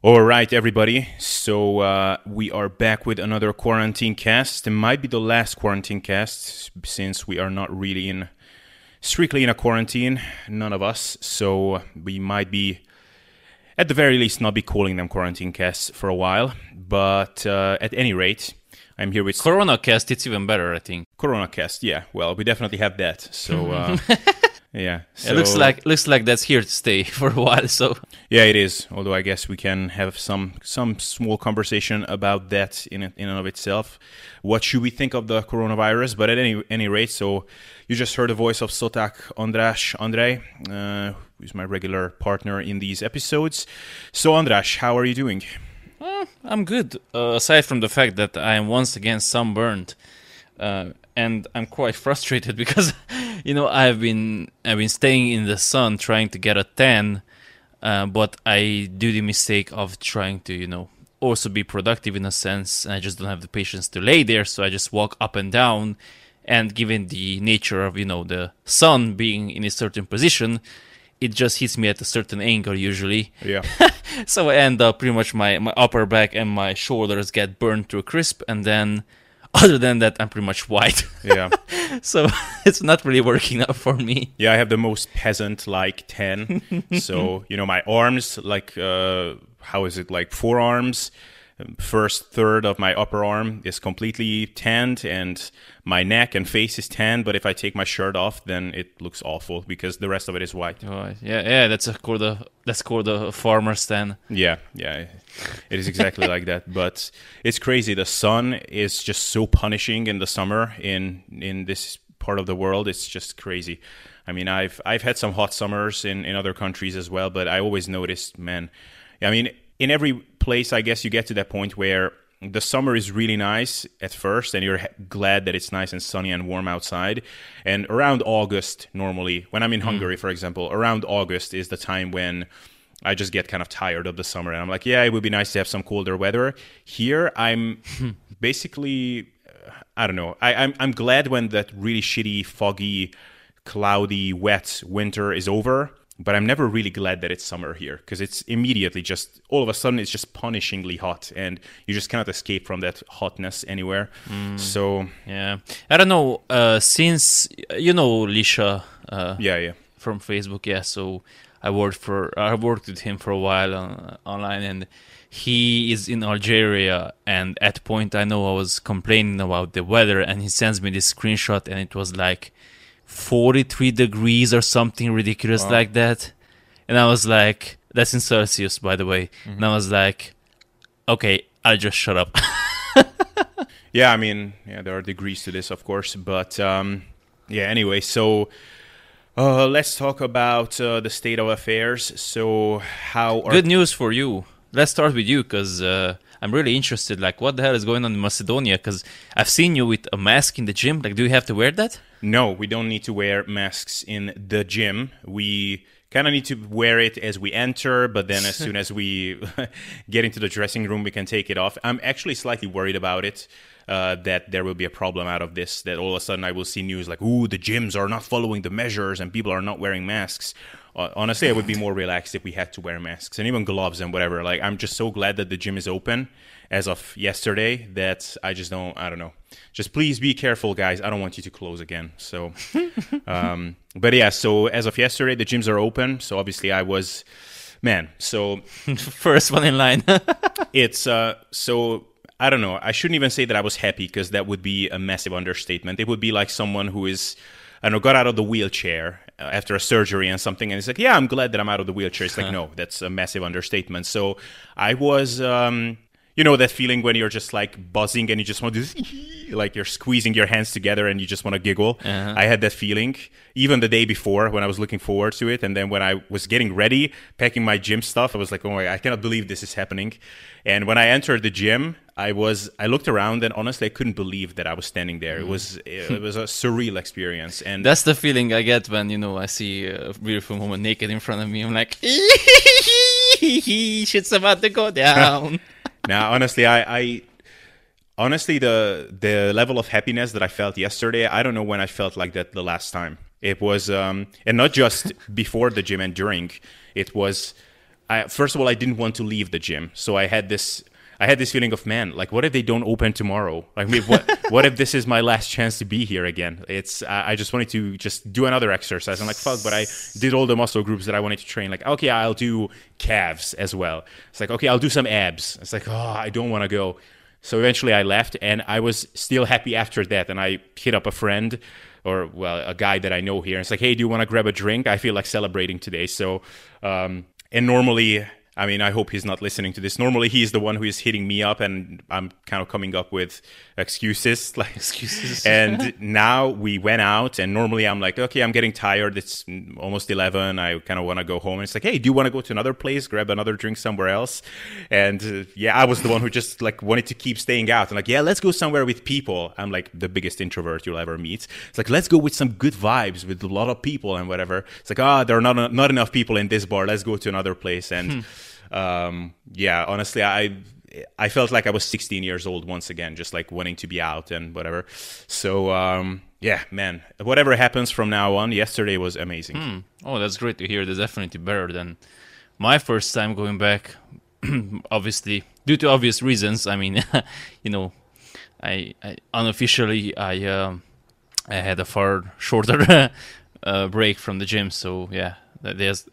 All right, everybody. So we are back with another quarantine cast. It might be the last quarantine cast since we are not really strictly in a quarantine, none of us. So we might be, at the very least, not be calling them quarantine casts for a while. But at any rate, I'm here with Corona Cast. It's even better, I think. Corona Cast. Yeah. Well, we definitely have that. So. Yeah, so it looks like that's here to stay for a while. So yeah, it is. Although I guess we can have some small conversation about that in and of itself. What should we think of the coronavirus? But at any rate, so you just heard the voice of Sotak András, who's my regular partner in these episodes. So András, how are you doing? I'm good. Aside from the fact that I am once again sunburned. And I'm quite frustrated because, you know, I've been staying in the sun trying to get a tan, but I do the mistake of trying to, you know, also be productive in a sense. And I just don't have the patience to lay there, so I just walk up and down. And given the nature of, you know, the sun being in a certain position, it just hits me at a certain angle usually. Yeah. So I end up pretty much my upper back and my shoulders get burned to a crisp, and then. Other than that, I'm pretty much white. Yeah. So it's not really working out for me. Yeah, I have the most peasant-like tan. So, you know, my arms, like, forearms, first third of my upper arm is completely tanned, and my neck and face is tanned. But if I take my shirt off, then it looks awful because the rest of it is white. Oh, yeah, that's called a farmer's tan. Yeah, it is exactly like that. But it's crazy. The sun is just so punishing in the summer in this part of the world. It's just crazy. I mean, I've had some hot summers in other countries as well, but I always noticed, man. I mean, in every place, I guess you get to that point where the summer is really nice at first, and you're glad that it's nice and sunny and warm outside. And around August, normally, when I'm in Hungary, for example, around August is the time when I just get kind of tired of the summer. And I'm like, yeah, it would be nice to have some colder weather. Here, I'm basically, I don't know. I'm glad when that really shitty, foggy, cloudy, wet winter is over. But I'm never really glad that it's summer here because it's immediately just all of a sudden it's just punishingly hot and you just cannot escape from that hotness anywhere. So yeah, I don't know. Since you know Lisha, from Facebook, yeah. So I worked with him for a while online, and he is in Algeria. And at point I know I was complaining about the weather, and he sends me this screenshot, and it was like. 43 degrees or something ridiculous like that. And I was like, that's in Celsius, by the way. Mm-hmm. And I was like, okay, I'll just shut up. Yeah, I mean, yeah, there are degrees to this, of course. But anyway, so let's talk about the state of affairs. So good news for you. Let's start with you because I'm really interested. Like, what the hell is going on in Macedonia? Because I've seen you with a mask in the gym. Like, do you have to wear that? No, we don't need to wear masks in the gym. We kind of need to wear it as we enter, but then as soon as we get into the dressing room, we can take it off. I'm actually slightly worried about it, that there will be a problem out of this, that all of a sudden I will see news like, ooh, the gyms are not following the measures and people are not wearing masks. Honestly, I would be more relaxed if we had to wear masks and even gloves and whatever. Like, I'm just so glad that the gym is open as of yesterday that I don't know. Just please be careful, guys. I don't want you to close again. So, but yeah, so as of yesterday, the gyms are open. So obviously I was, first one in line. It's, I don't know. I shouldn't even say that I was happy because that would be a massive understatement. It would be like someone who is... I got out of the wheelchair after a surgery and something. And it's like, yeah, I'm glad that I'm out of the wheelchair. It's like, no, that's a massive understatement. So I was, you know, that feeling when you're just like buzzing and you just want to do like you're squeezing your hands together and you just want to giggle. Uh-huh. I had that feeling even the day before when I was looking forward to it. And then when I was getting ready, packing my gym stuff, I was like, oh my, I cannot believe this is happening. And when I entered the gym, I looked around and honestly, I couldn't believe that I was standing there. It was a surreal experience, and that's the feeling I get when you know I see a beautiful woman naked in front of me. I'm like, shit's about to go down. Now, honestly, I the level of happiness that I felt yesterday, I don't know when I felt like that the last time. It was, and not just before the gym and during. It was. first of all, I didn't want to leave the gym. So I had this feeling of, man, like, what if they don't open tomorrow? Like, what if this is my last chance to be here again? It's I just wanted to just do another exercise. I'm like, fuck, but I did all the muscle groups that I wanted to train. Like, okay, I'll do calves as well. It's like, okay, I'll do some abs. It's like, oh, I don't want to go. So eventually I left, and I was still happy after that. And I hit up a friend, or, well, a guy that I know here. And it's like, hey, do you want to grab a drink? I feel like celebrating today. So, and normally, I mean, I hope he's not listening to this. Normally, he's the one who is hitting me up, and I'm kind of coming up with excuses. And now we went out, and normally I'm like, okay, I'm getting tired. It's almost 11. I kind of want to go home. And it's like, hey, do you want to go to another place, grab another drink somewhere else? And yeah, I was the one who just like wanted to keep staying out. I'm like, yeah, let's go somewhere with people. I'm like the biggest introvert you'll ever meet. It's like, let's go with some good vibes with a lot of people and whatever. It's like, ah, there are not enough people in this bar. Let's go to another place. And yeah, honestly, I felt like I was 16 years old once again, just like wanting to be out and whatever. So, yeah, man, whatever happens from now on, yesterday was amazing. Oh, that's great to hear. That's definitely better than my first time going back, obviously, due to obvious reasons. I mean, you know, I unofficially, I had a far shorter break from the gym. So, yeah. There's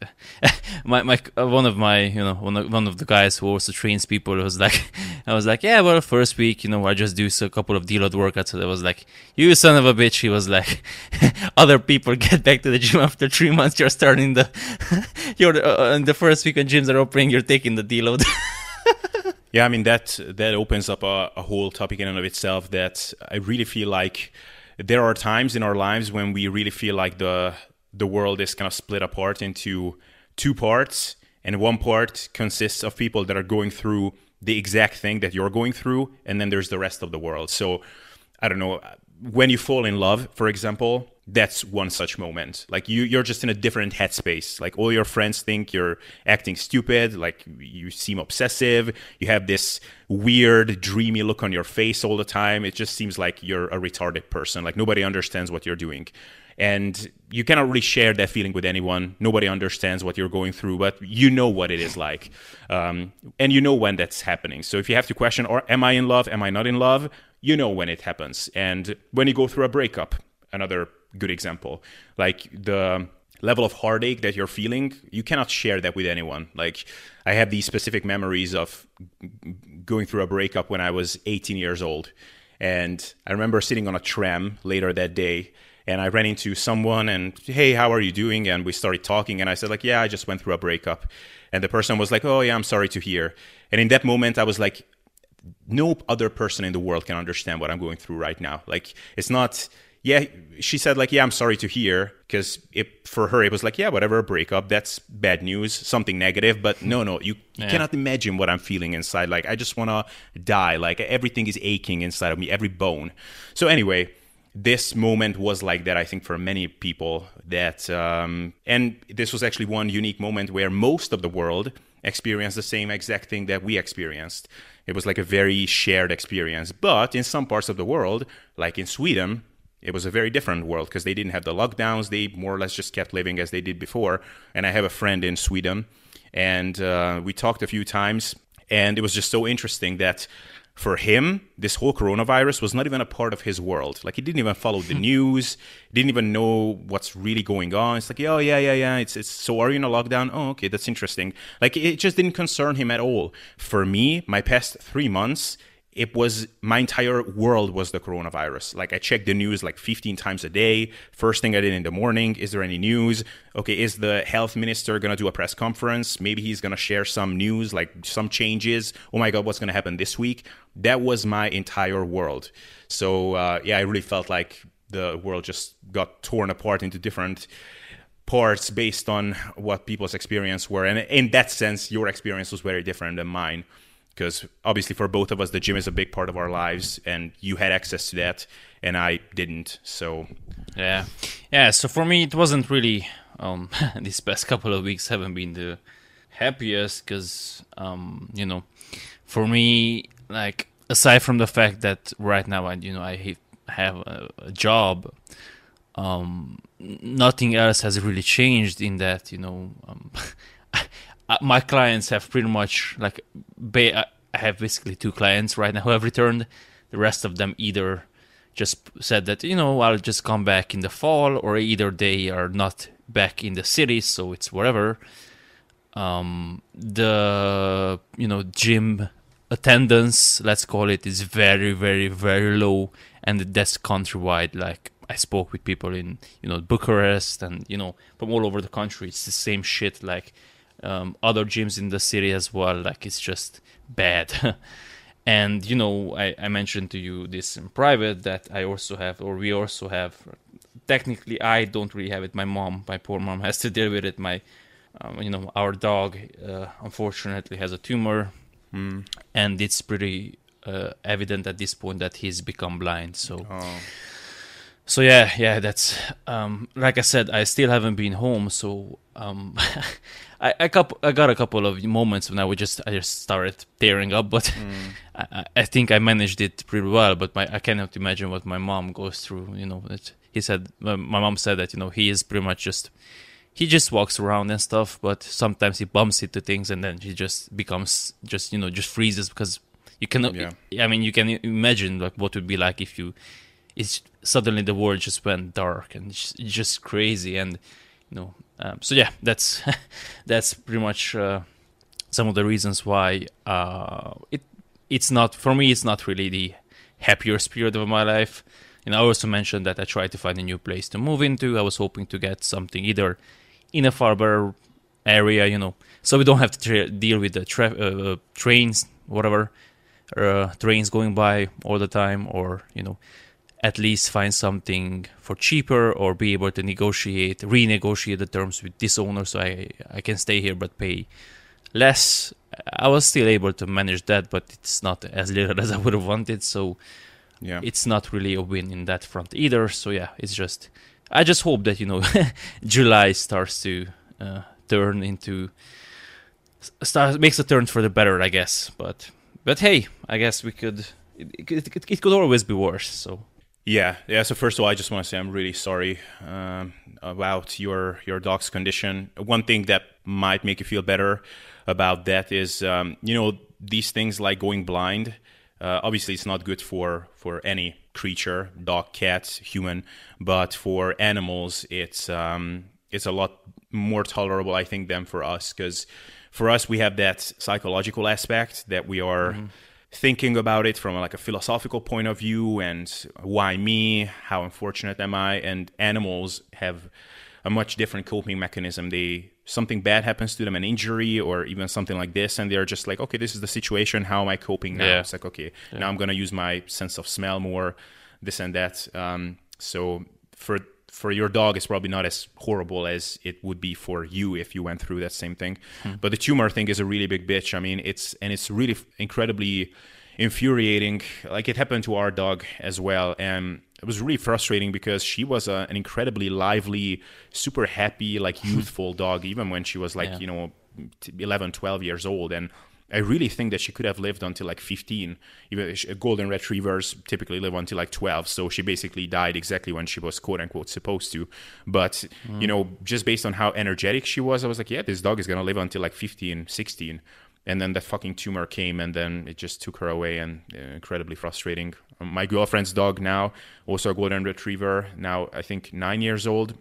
one of the guys who also trains people was like, I was like, yeah, well, first week, you know, I just do a couple of deload workouts. So I was like, you son of a bitch. He was like, other people get back to the gym after 3 months. You're starting in the first week when gyms are opening, you're taking the deload. Yeah, I mean, that opens up a whole topic in and of itself, that I really feel like there are times in our lives when we really feel like the world is kind of split apart into two parts, and one part consists of people that are going through the exact thing that you're going through, and then there's the rest of the world. So, I don't know, when you fall in love, for example, that's one such moment. Like, you're just in a different headspace. Like, all your friends think you're acting stupid, like, you seem obsessive, you have this weird, dreamy look on your face all the time. It just seems like you're a retarded person. Like, nobody understands what you're doing. And you cannot really share that feeling with anyone. Nobody understands what you're going through, but you know what it is like. And you know when that's happening. So if you have to question, or am I in love? Am I not in love? You know when it happens. And when you go through a breakup, another good example, like the level of heartache that you're feeling, you cannot share that with anyone. Like, I have these specific memories of going through a breakup when I was 18 years old. And I remember sitting on a tram later that day, and I ran into someone and, hey, how are you doing? And we started talking. And I said, like, yeah, I just went through a breakup. And the person was like, oh, yeah, I'm sorry to hear. And in that moment, I was like, no other person in the world can understand what I'm going through right now. Like, it's not, yeah, she said, like, yeah, I'm sorry to hear. Because for her, it was like, yeah, whatever, a breakup, that's bad news, something negative. But no, you cannot imagine what I'm feeling inside. Like, I just want to die. Like, everything is aching inside of me, every bone. So anyway, this moment was like that, I think, for many people. That and this was actually one unique moment where most of the world experienced the same exact thing that we experienced. It was like a very shared experience. But in some parts of the world, like in Sweden, it was a very different world because they didn't have the lockdowns. They more or less just kept living as they did before. And I have a friend in Sweden, and we talked a few times, and it was just so interesting that for him, this whole coronavirus was not even a part of his world. Like, he didn't even follow the news, didn't even know what's really going on. It's like, oh, yeah. It's so, are you in a lockdown? Oh, okay, that's interesting. Like, it just didn't concern him at all. For me, my past 3 months, it was, my entire world was the coronavirus. Like, I checked the news like 15 times a day. First thing I did in the morning, is there any news? Okay, is the health minister going to do a press conference? Maybe he's going to share some news, like some changes. Oh my God, what's going to happen this week? That was my entire world. So yeah, I really felt like the world just got torn apart into different parts based on what people's experience were. And in that sense, your experience was very different than mine. Because obviously for both of us, the gym is a big part of our lives, and you had access to that, and I didn't. So yeah. So for me, it wasn't really. These past couple of weeks haven't been the happiest, because you know, for me, like, aside from the fact that right now I have a job, nothing else has really changed in that. my clients have pretty much like I have basically two clients right now who have returned. The rest of them either just said that, you know, I'll just come back in the fall, or either they are not back in the city, so it's whatever. The, you know, gym attendance, let's call it, is very, very, very low, and that's countrywide. Like, I spoke with people in, you know, Bucharest and, you know, from all over the country. It's the same shit, like other gyms in the city as well. Like, it's just bad. And, you know, I mentioned to you this in private that I also have, or we also have, technically I don't really have it. My poor mom has to deal with it. My, you know, our dog, unfortunately, has a tumor. Mm. And it's pretty evident at this point that he's become blind. So, So yeah, that's, like I said, I still haven't been home. So I got a couple of moments when I just started tearing up, but I think I managed it pretty well. But I cannot imagine what my mom goes through. You know, my mom said that, you know, he is pretty much just, he just walks around and stuff, but sometimes he bumps into things and then he just becomes just, you know, just freezes, because you cannot, I mean, you can imagine like what it would be like if it's suddenly the world just went dark, and it's just crazy. And, you know, so yeah, that's that's pretty much some of the reasons why it's not, for me, it's not really the happiest period of my life. And I also mentioned that I tried to find a new place to move into. I was hoping to get something either in a far better area, you know, so we don't have to deal with the trains, whatever, trains going by all the time, or, you know, at least find something for cheaper, or be able to renegotiate the terms with this owner, so I can stay here but pay less. I was still able to manage that, but it's not as little as I would have wanted, so yeah, it's not really a win in that front either. So yeah, it's just, I just hope that, you know, July starts to makes a turn for the better, I guess. But hey, I guess we could, it could always be worse, so. Yeah. So first of all, I just want to say I'm really sorry about your dog's condition. One thing that might make you feel better about that is, you know, these things like going blind. Obviously, it's not good for any creature, dog, cat, human, but for animals, it's a lot more tolerable, I think, than for us. Because for us, we have that psychological aspect that we are... Mm-hmm. Thinking about it from like a philosophical point of view, and why me, how unfortunate am I, and animals have a much different coping mechanism. Something bad happens to them, an injury or even something like this, and they're just like, okay, this is the situation, how am I coping now? Yeah. It's like, okay, yeah, now I'm going to use my sense of smell more, this and that. So for your dog, it's probably not as horrible as it would be for you if you went through that same thing. Hmm. But the tumor thing is a really big bitch. I mean, it's really incredibly infuriating. Like, it happened to our dog as well. And it was really frustrating because she was an incredibly lively, super happy, like youthful dog, even when she was like, you know, 11, 12 years old. And I really think that she could have lived until like 15. Even golden retrievers typically live until like 12. So she basically died exactly when she was quote unquote supposed to. But, you know, just based on how energetic she was, I was like, yeah, this dog is going to live until like 15, 16. And then that fucking tumor came, and then it just took her away, and incredibly frustrating. My girlfriend's dog now, also a golden retriever, now I think 9 years old,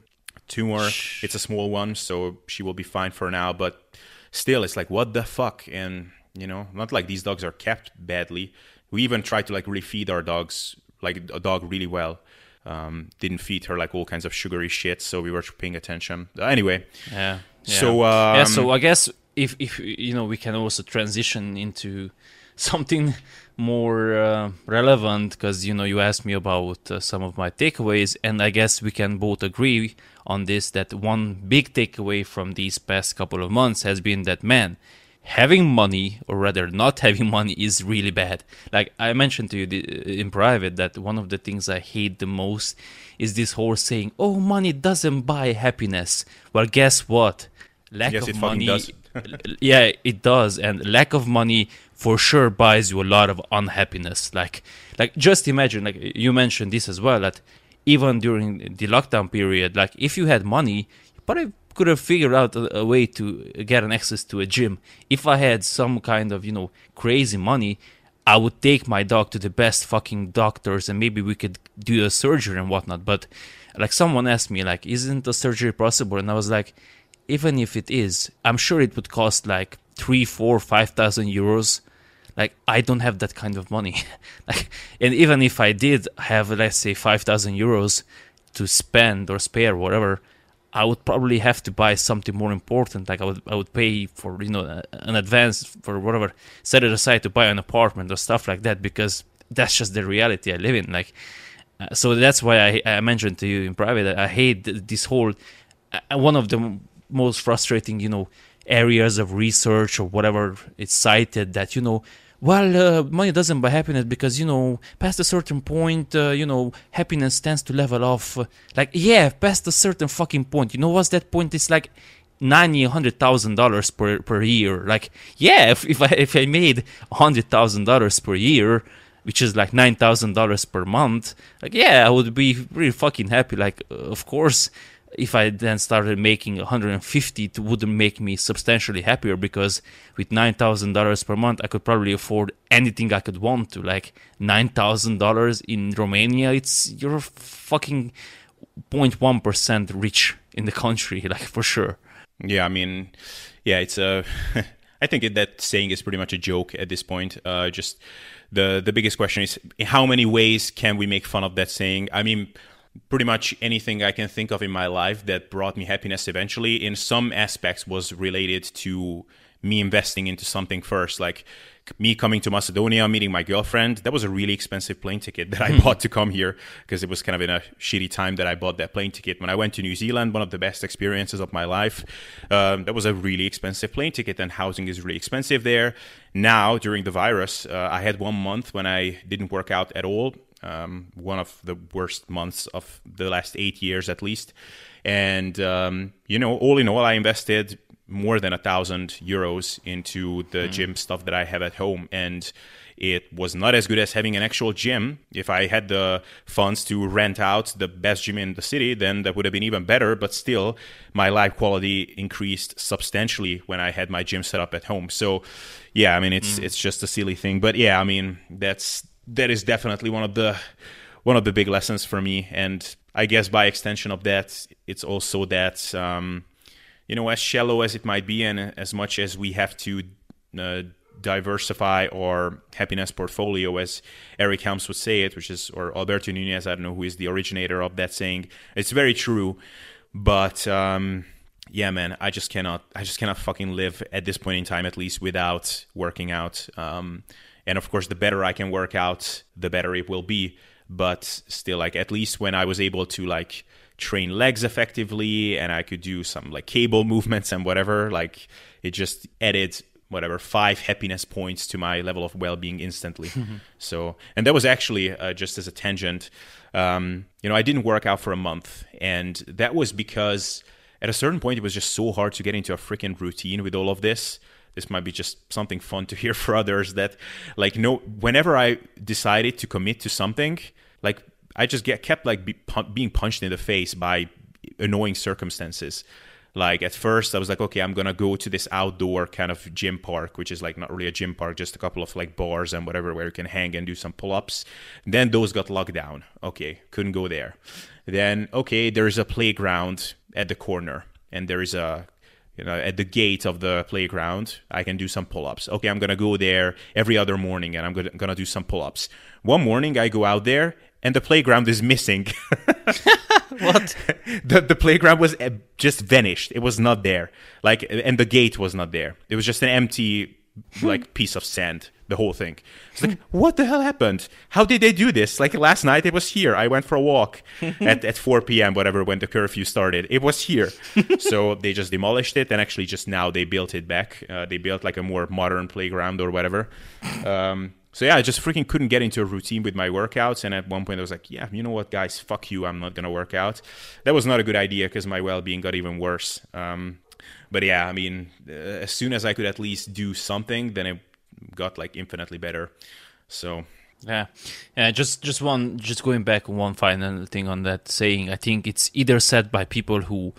tumor. It's a small one, so she will be fine for now. But still, it's like, what the fuck? And, you know, not like these dogs are kept badly. We even tried to, like, refeed our dogs, like, a dog really well. Didn't feed her, like, all kinds of sugary shit, so we were paying attention. Anyway. Yeah. So I guess if you know, we can also transition into something more relevant, because, you know, you asked me about some of my takeaways, and I guess we can both agree on this, that one big takeaway from these past couple of months has been that, man, having money, or rather not having money, is really bad. Like I mentioned to you in private that one of the things I hate the most is this whole saying, oh, money doesn't buy happiness. Well, guess what? Lack of money does. Yeah, it does. And lack of money for sure buys you a lot of unhappiness. Like just imagine, like you mentioned this as well, that even during the lockdown period, like if you had money, you probably could have figured out a way to get an access to a gym. If I had some kind of, you know, crazy money, I would take my dog to the best fucking doctors and maybe we could do a surgery and whatnot. But like someone asked me, like, isn't a surgery possible? And I was like, even if it is, I'm sure it would cost like 3,000, 4,000, 5,000 euros. Like, I don't have that kind of money. Like, and even if I did have, let's say, 5,000 euros to spend or spare, whatever, I would probably have to buy something more important. Like, I would pay for, you know, an advance for whatever, set it aside to buy an apartment or stuff like that, because that's just the reality I live in. Like, so that's why I mentioned to you in private that I hate this whole, one of the most frustrating, you know, areas of research or whatever it's cited that, you know, well, money doesn't buy happiness because, you know, past a certain point, you know, happiness tends to level off. Like, yeah, past a certain fucking point. You know what's that point? It's like $90,000 per year. Like, yeah, if I made $100,000 per year, which is like $9,000 per month, like, yeah, I would be really fucking happy. Like, of course, if I then started making 150, it wouldn't make me substantially happier, because with $9,000 per month, I could probably afford anything I could want to. Like, $9,000 in Romania, you're fucking 0.1% rich in the country, like, for sure. Yeah, I mean, yeah, it's a... I think that saying is pretty much a joke at this point. Just the biggest question is, how many ways can we make fun of that saying? I mean... pretty much anything I can think of in my life that brought me happiness eventually, in some aspects, was related to me investing into something first. Like me coming to Macedonia, meeting my girlfriend. That was a really expensive plane ticket that I bought to come here, because it was kind of in a shitty time that I bought that plane ticket. When I went to New Zealand, one of the best experiences of my life, that was a really expensive plane ticket, and housing is really expensive there. Now, during the virus, I had 1 month when I didn't work out at all. One of the worst months of the last 8 years, at least. And, you know, all in all, I invested more than 1,000 euros into the gym stuff that I have at home. And it was not as good as having an actual gym. If I had the funds to rent out the best gym in the city, then that would have been even better. But still, my life quality increased substantially when I had my gym set up at home. So, yeah, I mean, it's just a silly thing. But, yeah, I mean, that is definitely one of the big lessons for me, and I guess by extension of that, it's also that you know, as shallow as it might be, and as much as we have to diversify our happiness portfolio, as Eric Helms would say it, which is, or Alberto Nunez, I don't know who is the originator of that saying. It's very true, but yeah, man, I just cannot fucking live at this point in time, at least, without working out. And of course, the better I can work out, the better it will be. But still, like, at least when I was able to, like, train legs effectively, and I could do some, like, cable movements and whatever, like, it just added, whatever, 5 happiness points to my level of well-being instantly. So, and that was actually, just as a tangent, you know, I didn't work out for a month. And that was because at a certain point, it was just so hard to get into a freaking routine with all of this. This might be just something fun to hear for others, that, like, no, whenever I decided to commit to something, like, I just kept like being punched in the face by annoying circumstances. Like, at first I was like, okay, I'm going to go to this outdoor kind of gym park, which is, like, not really a gym park, just a couple of, like, bars and whatever, where you can hang and do some pull-ups. Then those got locked down. Okay, couldn't go there. Then, okay, there is a playground at the corner, and there is a, you know, at the gate of the playground, I can do some pull-ups. Okay, I'm going to go there every other morning, and I'm going to do some pull-ups. One morning, I go out there, and the playground is missing. What? The playground was just vanished. It was not there. Like, and the gate was not there. It was just an empty, like, piece of sand, the whole thing. It's like, what the hell happened? How did they do this? Like, last night it was here. I went for a walk at 4 p.m., whatever, when the curfew started. It was here. So they just demolished it, and actually just now they built it back. They built, like, a more modern playground or whatever. So, yeah, I just freaking couldn't get into a routine with my workouts. And at one point I was like, yeah, you know what, guys, fuck you. I'm not going to work out. That was not a good idea, because my well-being got even worse. But, yeah, I mean, as soon as I could at least do something, then it got, like, infinitely better. So yeah, just going back, one final thing on that saying. I think it's either said by people who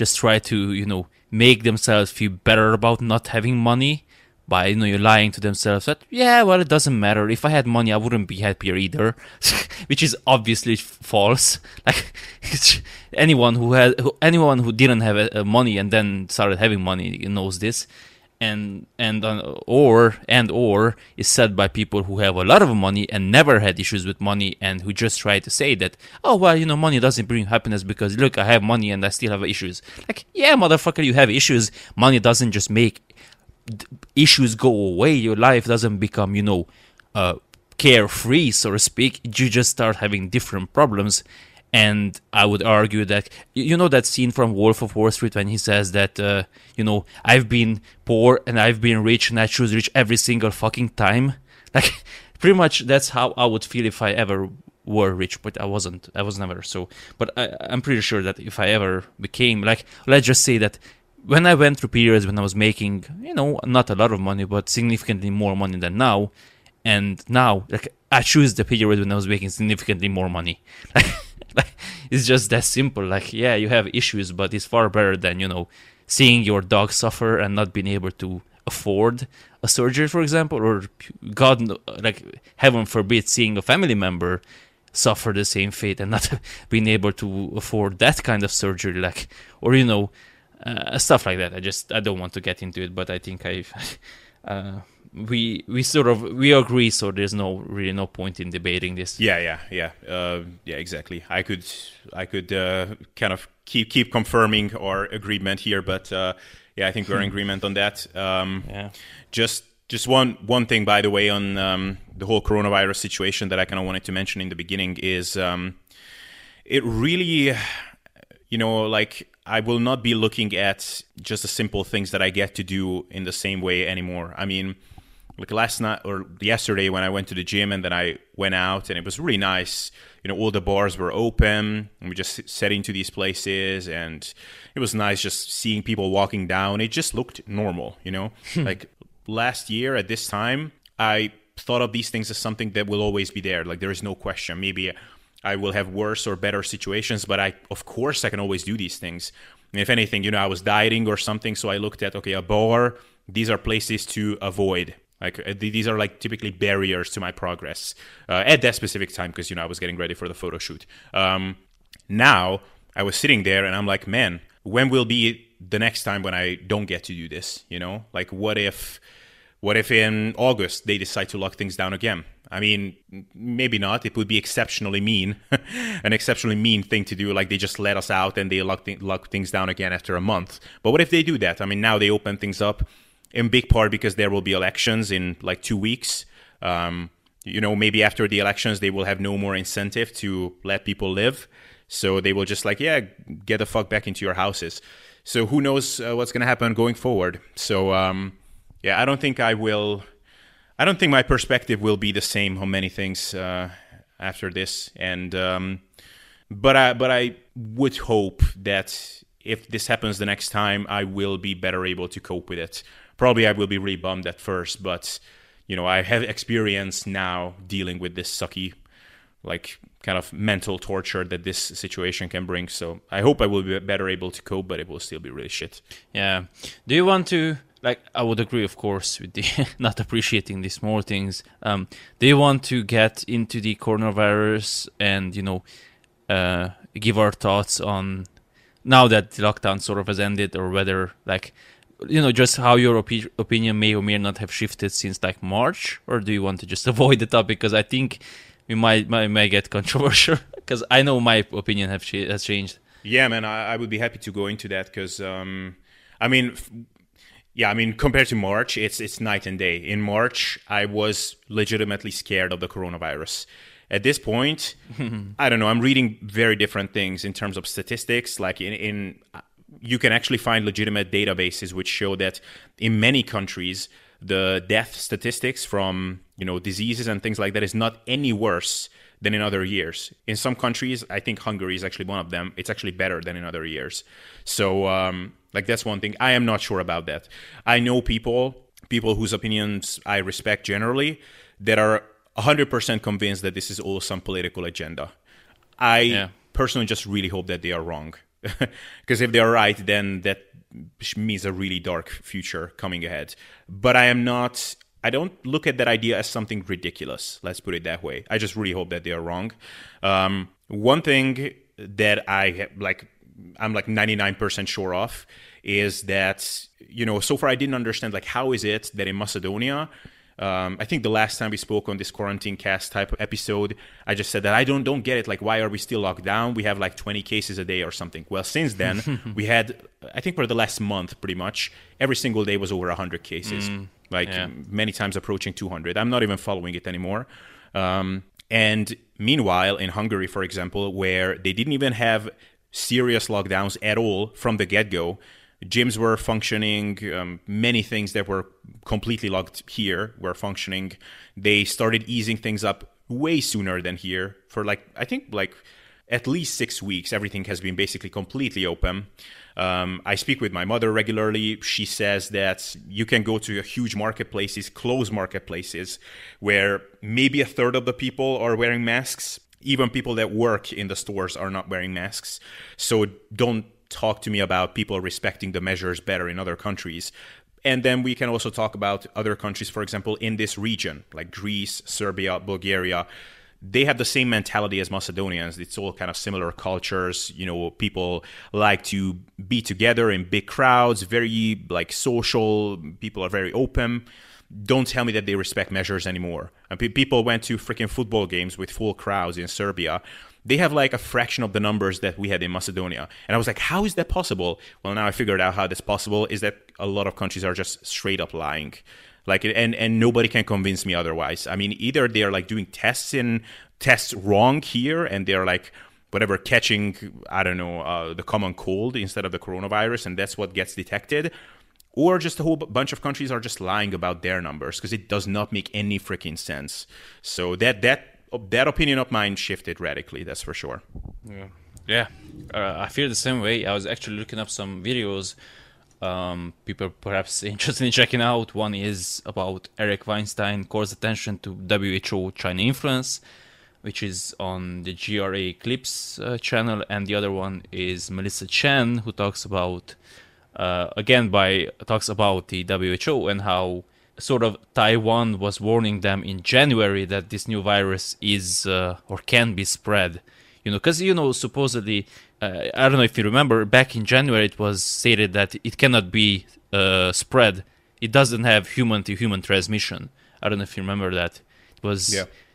just try to, you know, make themselves feel better about not having money by, you know, you're lying to themselves that, yeah, well, it doesn't matter. If I had money, I wouldn't be happier either, which is obviously false. Like, anyone who didn't have money and then started having money knows this, or is said by people who have a lot of money and never had issues with money and who just try to say that, oh, well, you know, money doesn't bring happiness because, look, I have money and I still have issues. Like, yeah, motherfucker, you have issues. Money doesn't just make issues go away. Your life doesn't become, you know, carefree, so to speak. You just start having different problems. And I would argue that, you know, that scene from Wolf of Wall Street when he says that, you know, I've been poor and I've been rich and I choose rich every single fucking time. Like, pretty much that's how I would feel if I ever were rich, but I wasn't. I was never. So, but I'm pretty sure that if I ever became, like, let's just say that when I went through periods when I was making, you know, not a lot of money, but significantly more money than now, and now, like, I choose the period when I was making significantly more money. Like, it's just that simple. Like, yeah, you have issues, but it's far better than, you know, seeing your dog suffer and not being able to afford a surgery, for example, or God, like, heaven forbid, seeing a family member suffer the same fate and not being able to afford that kind of surgery, like, or, you know, stuff like that. I don't want to get into it, but I think we agree, so there's no point in debating this. Yeah, exactly. I could kind of keep confirming our agreement here, but yeah, I think we're in agreement on that. Yeah. Just one thing, by the way, on the whole coronavirus situation that I kind of wanted to mention in the beginning is it really, you know, like, I will not be looking at just the simple things that I get to do in the same way anymore. I mean, like last night or yesterday when I went to the gym and then I went out and it was really nice. You know, all the bars were open and we just sat into these places and it was nice just seeing people walking down. It just looked normal, you know. Like last year at this time, I thought of these things as something that will always be there. Like there is no question. Maybe I will have worse or better situations, but of course I can always do these things. And if anything, you know, I was dieting or something, so I looked at, okay, a bar, these are places to avoid. Like these are like typically barriers to my progress at that specific time because, you know, I was getting ready for the photo shoot. Now I was sitting there and I'm like, man, when will be the next time when I don't get to do this? You know, like what if in August they decide to lock things down again? I mean, maybe not. It would be an exceptionally mean thing to do. Like they just let us out and they lock things down again after a month. But what if they do that? I mean, now they open things up in big part because there will be elections in like 2 weeks. You know, maybe after the elections, they will have no more incentive to let people live. So they will just like, yeah, get the fuck back into your houses. So who knows what's going to happen going forward. So, yeah, I don't think my perspective will be the same on many things after this. And but I would hope that if this happens the next time, I will be better able to cope with it. Probably I will be really bummed at first, but you know, I have experience now dealing with this sucky, like kind of mental torture that this situation can bring. So I hope I will be better able to cope, but it will still be really shit. Yeah. Do you want to? Like, I would agree, of course, with the not appreciating the small things. They want to get into the coronavirus and, you know, give our thoughts on now that the lockdown sort of has ended, or whether, like, you know, just how your opinion may or may not have shifted since, like, March? Or do you want to just avoid the topic? Because I think we might get controversial, because I know my opinion has changed. Yeah, man, I would be happy to go into that, because, I mean... Yeah, compared to March, it's night and day. In March, I was legitimately scared of the coronavirus. At this point, I don't know, I'm reading very different things in terms of statistics. Like in you can actually find legitimate databases which show that in many countries, the death statistics from, you know, diseases and things like that is not any worse than in other years. In some countries, I think Hungary is actually one of them, it's actually better than in other years. So, like, that's one thing. I am not sure about that. I know people whose opinions I respect generally, that are 100% convinced that this is all some political agenda. I personally just really hope that they are wrong. Because if they're right, then that means a really dark future coming ahead. But I don't look at that idea as something ridiculous. Let's put it that way. I just really hope that they are wrong. One thing that I'm like 99% sure of is that, so far I didn't understand, how is it that in Macedonia, I think the last time we spoke on this quarantine cast type of episode, I just said that I don't get it. Why are we still locked down? We have 20 cases a day or something. Well, since then, we had, I think for the last month, pretty much, every single day was over 100 cases. Many times approaching 200. I'm not even following it anymore. And meanwhile, in Hungary, for example, where they didn't even have serious lockdowns at all from the get-go, gyms were functioning, many things that were completely locked here were functioning. They started easing things up way sooner than here. For at least 6 weeks, everything has been basically completely open. I speak with my mother regularly. She says that you can go to huge marketplaces, closed marketplaces, where maybe a third of the people are wearing masks. Even people that work in the stores are not wearing masks. So don't talk to me about people respecting the measures better in other countries. And then we can also talk about other countries, for example, in this region, like Greece, Serbia, Bulgaria. They have the same mentality as Macedonians. It's all kind of similar cultures. People like to be together in big crowds, very social. People are very open. Don't tell me that they respect measures anymore. And people went to freaking football games with full crowds in Serbia. They have a fraction of the numbers that we had in Macedonia. And I was like, how is that possible? Well, now I figured out how that's possible is that a lot of countries are just straight up lying. And nobody can convince me otherwise. I mean, either they're doing tests wrong here, and they're catching, I don't know, the common cold instead of the coronavirus, and that's what gets detected, or just a whole bunch of countries are just lying about their numbers because it does not make any freaking sense. So that opinion of mine shifted radically. That's for sure. Yeah. I feel the same way. I was actually looking up some videos. People perhaps interested in checking out. One is about Eric Weinstein calls attention to WHO China influence, which is on the GRA Clips channel, and the other one is Melissa Chen, who talks about the WHO and how sort of Taiwan was warning them in January that this new virus is or can be spread. Because supposedly, I don't know if you remember, back in January it was stated that it cannot be spread. It doesn't have human-to-human transmission. I don't know if you remember that. It was,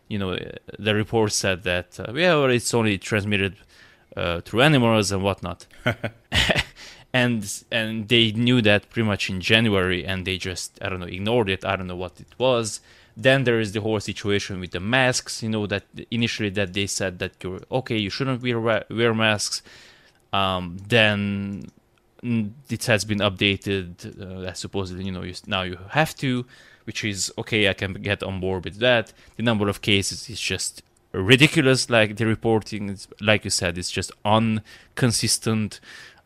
the report said that it's only transmitted through animals and whatnot. and they knew that pretty much in January, and they just ignored it. I don't know what it was. Then there is the whole situation with the masks, that initially that they said that you shouldn't wear masks. Then it has been updated, supposedly, now you have to, which is, I can get on board with that. The number of cases is just ridiculous. The reporting, like you said, it's just inconsistent.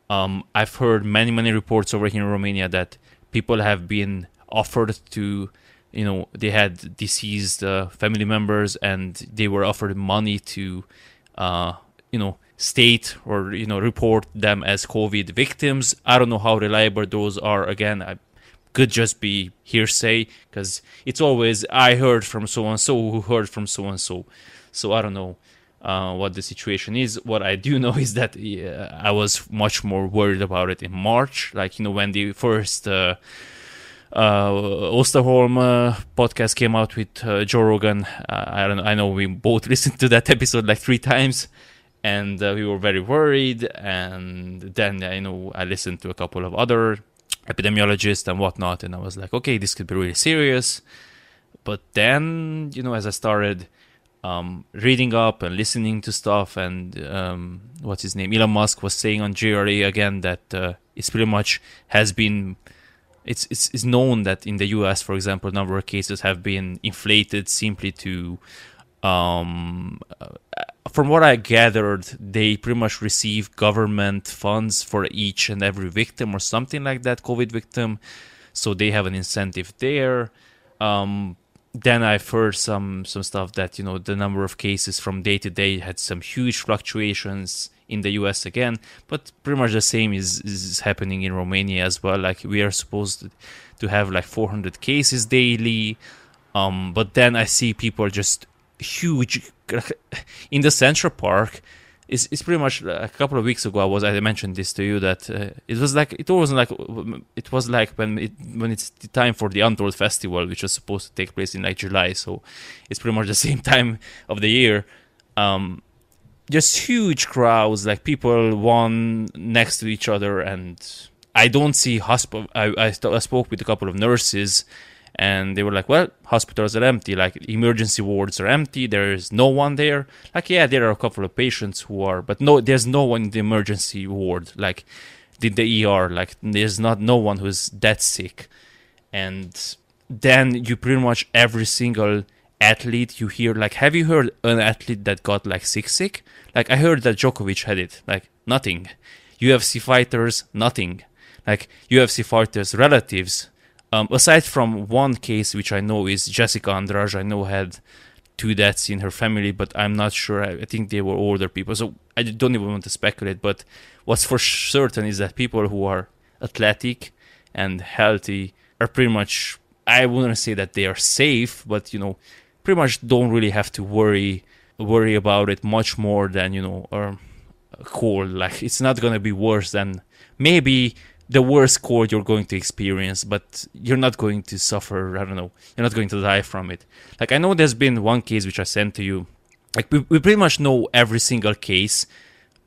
I've heard many, many reports over here in Romania that people have been offered to... they had deceased family members, and they were offered money to, state or, report them as COVID victims. I don't know how reliable those are. Again, I could just be hearsay, because it's always, I heard from so-and-so who heard from so-and-so. So I don't know what the situation is. What I do know is that I was much more worried about it in March. When the first... Osterholm podcast came out with Joe Rogan. I know we both listened to that episode 3 times, and we were very worried. And then I listened to a couple of other epidemiologists and whatnot, and I was like, okay, this could be really serious. But then as I started reading up and listening to stuff, and what's his name, Elon Musk was saying on GRE again that it's pretty much has been. It's known that in the US, for example, number of cases have been inflated simply to, from what I gathered, they pretty much receive government funds for each and every victim or something like that, COVID victim. So they have an incentive there. Then I've heard some stuff that, the number of cases from day to day had some huge fluctuations in the US again, but pretty much the same is happening in Romania as well. Like, we are supposed to have like 400 cases daily, but then I see people just huge in the Central Park. It's pretty much like a couple of weeks ago. I mentioned this to you that it was like when it's the time for the Untold Festival, which was supposed to take place in like July, so it's pretty much the same time of the year. Just huge crowds, like people one next to each other, and I don't see hospital. I spoke with a couple of nurses, and they were like, well, hospitals are empty, like emergency wards are empty, there is no one there. Like, yeah, there are a couple of patients who are, but no, there's no one in the emergency ward, like the ER, like there's no one who's that sick. And then you pretty much every single athlete you hear, like, have you heard an athlete that got like sick? Like, I heard that Djokovic had it, like nothing. UFC fighters, nothing. Like, UFC fighters' relatives, aside from one case, which I know is Jessica Andrade, I know had two deaths in her family, but I'm not sure. I think they were older people, so I don't even want to speculate. But what's for certain is that people who are athletic and healthy are pretty much, I wouldn't say that they are safe, but, you know, pretty much don't really have to worry about it much more than, you know, a cold. Like, it's not going to be worse than maybe the worst cold you're going to experience, but you're not going to suffer, I don't know, you're not going to die from it. Like, I know there's been one case which I sent to you. Like, we pretty much know every single case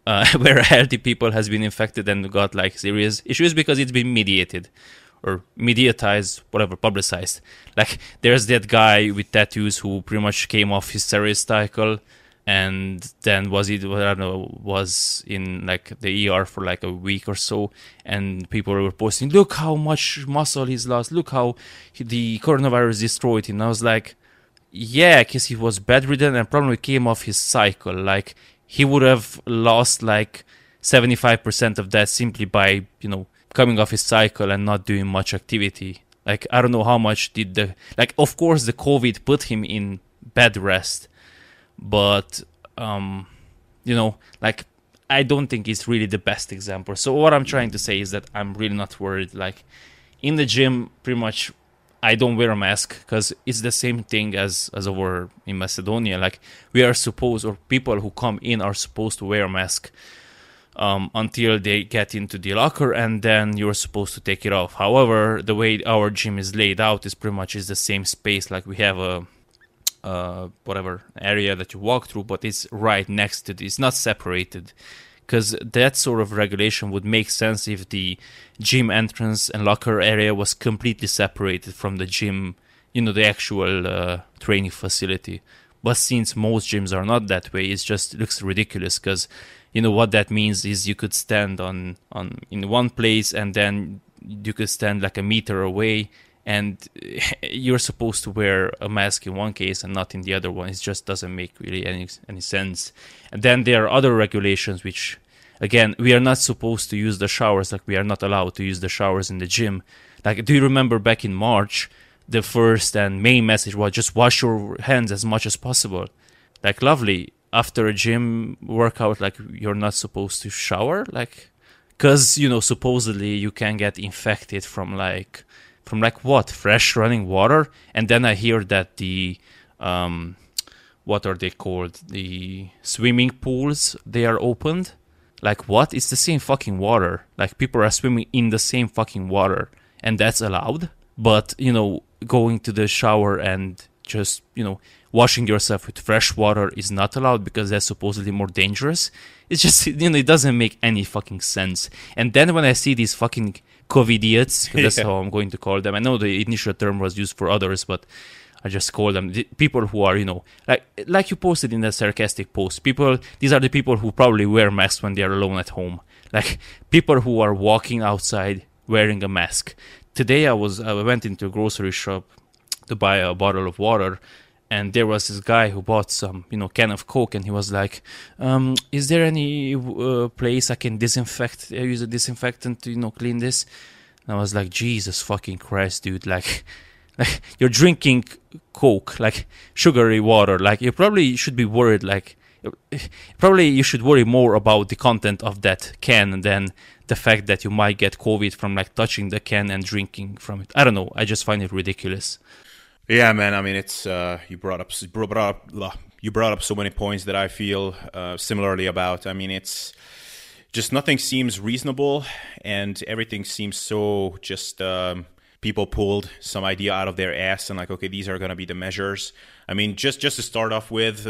where healthy people has been infected and got, like, serious issues because it's been mediated or mediatized, whatever, publicized. Like, there's that guy with tattoos who pretty much came off his serious cycle and then was in like the ER for like a week or so, and people were posting, look how much muscle he's lost, look how the coronavirus destroyed him. And I was like, yeah, because he was bedridden and probably came off his cycle. Like, he would have lost like 75% of that simply by, you know, coming off his cycle and not doing much activity. Like, I don't know how much did the, like, of course the COVID put him in bed rest, but you know, like, I don't think it's really the best example. So what I'm trying to say is that I'm really not worried. Like, in the gym, pretty much I don't wear a mask because it's the same thing as over in Macedonia. Like, we are supposed, or people who come in are supposed to wear a mask until they get into the locker, and then you're supposed to take it off. However, the way our gym is laid out is pretty much is the same space. Like, we have a whatever area that you walk through, but it's right next to it's not separated, because that sort of regulation would make sense if the gym entrance and locker area was completely separated from the gym, you know, the actual training facility. But since most gyms are not that way, it just looks ridiculous, because, you know, what that means is you could stand on in one place, and then you could stand like a meter away, and you're supposed to wear a mask in one case and not in the other one. It just doesn't make really any sense. And then there are other regulations which, again, we are not supposed to use the showers. Like, we are not allowed to use the showers in the gym. Like, do you remember back in March, the first and main message was just wash your hands as much as possible? Like, lovely. After a gym workout, like, you're not supposed to shower? Like, because, you know, supposedly you can get infected from what, fresh running water? And then I hear that the what are they called, the swimming pools, they are opened. Like, what? It's the same fucking water. Like, people are swimming in the same fucking water, and that's allowed. But, you know, going to the shower and just, you know, washing yourself with fresh water is not allowed because that's supposedly more dangerous. It's just, you know, it doesn't make any fucking sense. And then when I see these fucking COVIDiots, that's how I'm going to call them. I know the initial term was used for others, but I just call them the people who are, you know, like you posted in that sarcastic post, people, these are the people who probably wear masks when they are alone at home. Like, people who are walking outside wearing a mask. Today I went into a grocery shop to buy a bottle of water, and there was this guy who bought some, you know, can of Coke, and he was like, is there any place I can disinfect, I use a disinfectant to, you know, clean this? And I was like, Jesus fucking Christ, dude, like you're drinking Coke, like sugary water, like you probably should be worried, like probably you should worry more about the content of that can than the fact that you might get COVID from like touching the can and drinking from it. I don't know. I just find it ridiculous. Yeah, man. I mean, it's you brought up so many points that I feel similarly about. I mean, it's just nothing seems reasonable, and everything seems so just people pulled some idea out of their ass and like, okay, these are going to be the measures. I mean, just to start off with,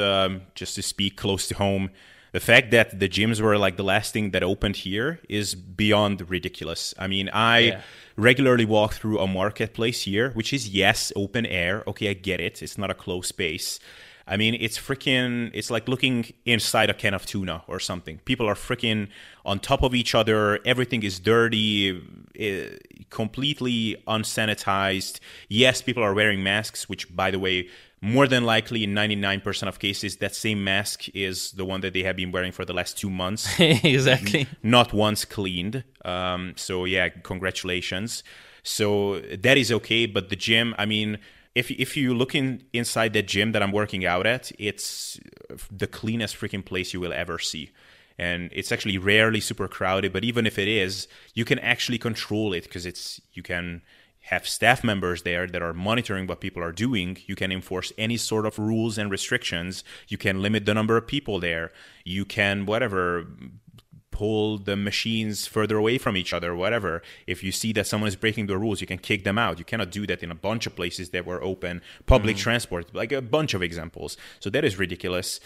just to speak close to home, the fact that the gyms were like the last thing that opened here is beyond ridiculous. I mean, I regularly walk through a marketplace here, which is, yes, open air. Okay, I get it. It's not a closed space. I mean, it's like looking inside a can of tuna or something. People are freaking on top of each other. Everything is dirty, completely unsanitized. Yes, people are wearing masks, which, by the way, more than likely in 99% of cases, that same mask is the one that they have been wearing for the last 2 months. Exactly. Not once cleaned. So, yeah, congratulations. So that is okay. But the gym, I mean, if you look inside the gym that I'm working out at, it's the cleanest freaking place you will ever see. And it's actually rarely super crowded, but even if it is, you can actually control it because you can have staff members there that are monitoring what people are doing. You can enforce any sort of rules and restrictions. You can limit the number of people there. You can whatever, pull the machines further away from each other, whatever. If you see that someone is breaking the rules, you can kick them out. You cannot do that in a bunch of places that were open. Public transport, like a bunch of examples. So that is ridiculous.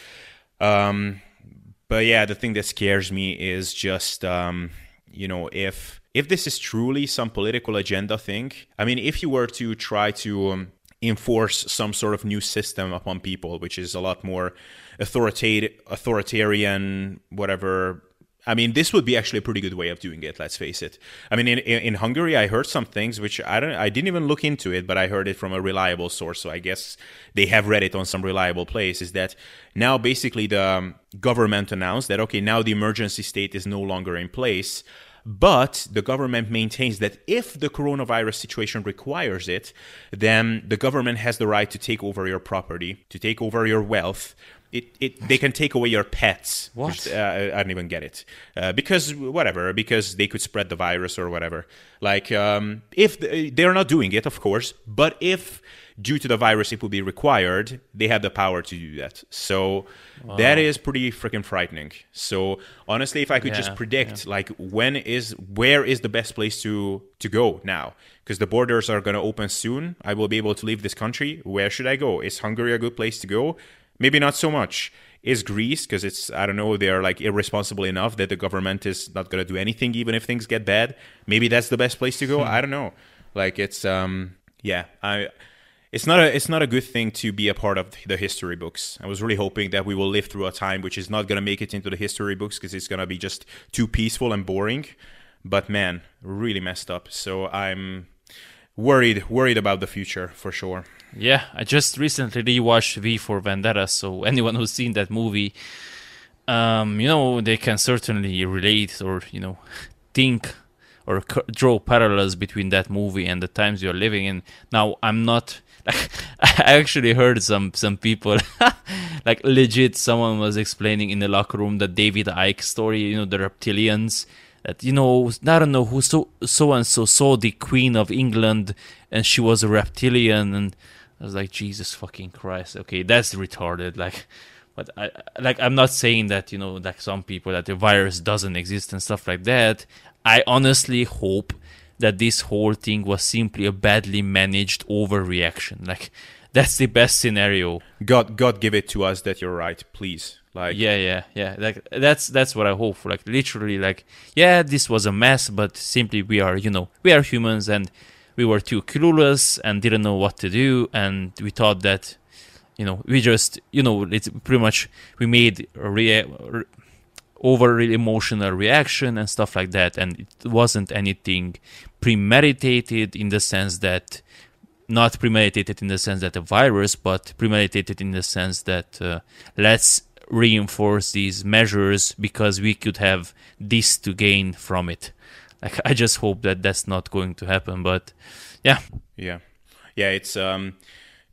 But yeah, the thing that scares me is just, if this is truly some political agenda thing, I mean, if you were to try to enforce some sort of new system upon people, which is a lot more authoritarian, whatever. I mean, this would be actually a pretty good way of doing it. Let's face it. I mean, in Hungary, I heard some things which I didn't even look into it, but I heard it from a reliable source. So I guess they have read it on some reliable place. Is that now basically the government announced that okay, now the emergency state is no longer in place, but the government maintains that if the coronavirus situation requires it, then the government has the right to take over your property, to take over your wealth. They can take away your pets. What? Which, I don't even get it. Because they could spread the virus or whatever. Like, if they're not doing it, of course, but if due to the virus it would be required, they have the power to do that. So That is pretty freaking frightening. So honestly, if I could just predict, like, where is the best place to go now? Because the borders are going to open soon. I will be able to leave this country. Where should I go? Is Hungary a good place to go? Maybe not so much. Is Greece, because they're like irresponsible enough that the government is not going to do anything even if things get bad. Maybe that's the best place to go. I don't know. Like it's not a good thing to be a part of the history books. I was really hoping that we will live through a time which is not going to make it into the history books because it's going to be just too peaceful and boring. But man, really messed up. So I'm worried about the future for sure. Yeah, I just recently rewatched V for Vendetta, so anyone who's seen that movie, they can certainly relate or, think or draw parallels between that movie and the times you're living in. Now, I'm not... I actually heard some people, like legit someone was explaining in the locker room the David Icke story, the reptilians, that, I don't know who so-and-so saw the Queen of England and she was a reptilian, and I was like, Jesus fucking Christ, okay, that's retarded. Like, but I'm not saying that, like some people, that the virus doesn't exist and stuff like that. I honestly hope that this whole thing was simply a badly managed overreaction. Like, that's the best scenario. God, give it to us that you're right, please. Like, yeah. Like, that's what I hope for. Like, literally, like, yeah, this was a mess, but simply we are humans and we were too clueless and didn't know what to do, and we thought that, we just, it's pretty much we made a overly emotional reaction and stuff like that, and it wasn't anything premeditated in the sense that a virus, but premeditated in the sense that let's reinforce these measures because we could have this to gain from it. Like, I just hope that that's not going to happen, but yeah. It's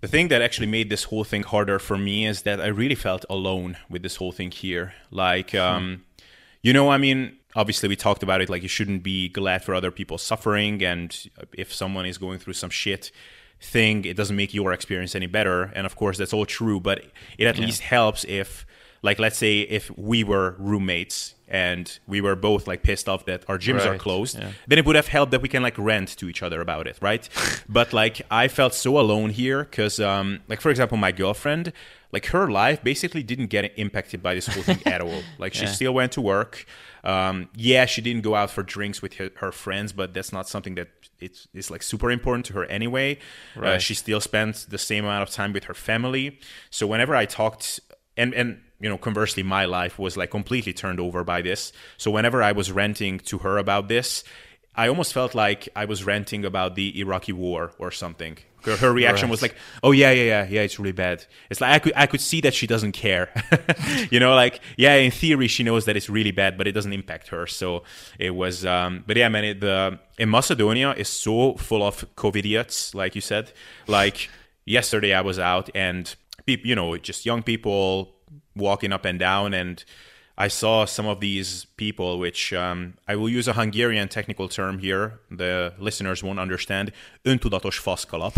The thing that actually made this whole thing harder for me is that I really felt alone with this whole thing here. Like, you know, I mean, obviously we talked about it, like you shouldn't be glad for other people's suffering. And if someone is going through some shit thing, it doesn't make your experience any better. And of course, that's all true, but it at least helps if, like, let's say if we were roommates and we were both like pissed off that our gyms are closed, then it would have helped that we can like rant to each other about it, right? But like I felt so alone here because like, for example, my girlfriend, like her life basically didn't get impacted by this whole thing at all. Like she still went to work. She didn't go out for drinks with her friends, but that's not something that it's like super important to her anyway. Right. She still spent the same amount of time with her family. So whenever I talked and you know, conversely, my life was like completely turned over by this. So whenever I was ranting to her about this, I almost felt like I was ranting about the Iraqi war or something. Her reaction was like, "Oh yeah, it's really bad." It's like I could see that she doesn't care. You know, like in theory she knows that it's really bad, but it doesn't impact her. So it was, but yeah, man, in Macedonia is so full of COVID-idiots, like you said. Like yesterday, I was out and people, you know, just young people walking up and down, and I saw some of these people, which I will use a Hungarian technical term here. The listeners won't understand. Öntudatos faszkalap.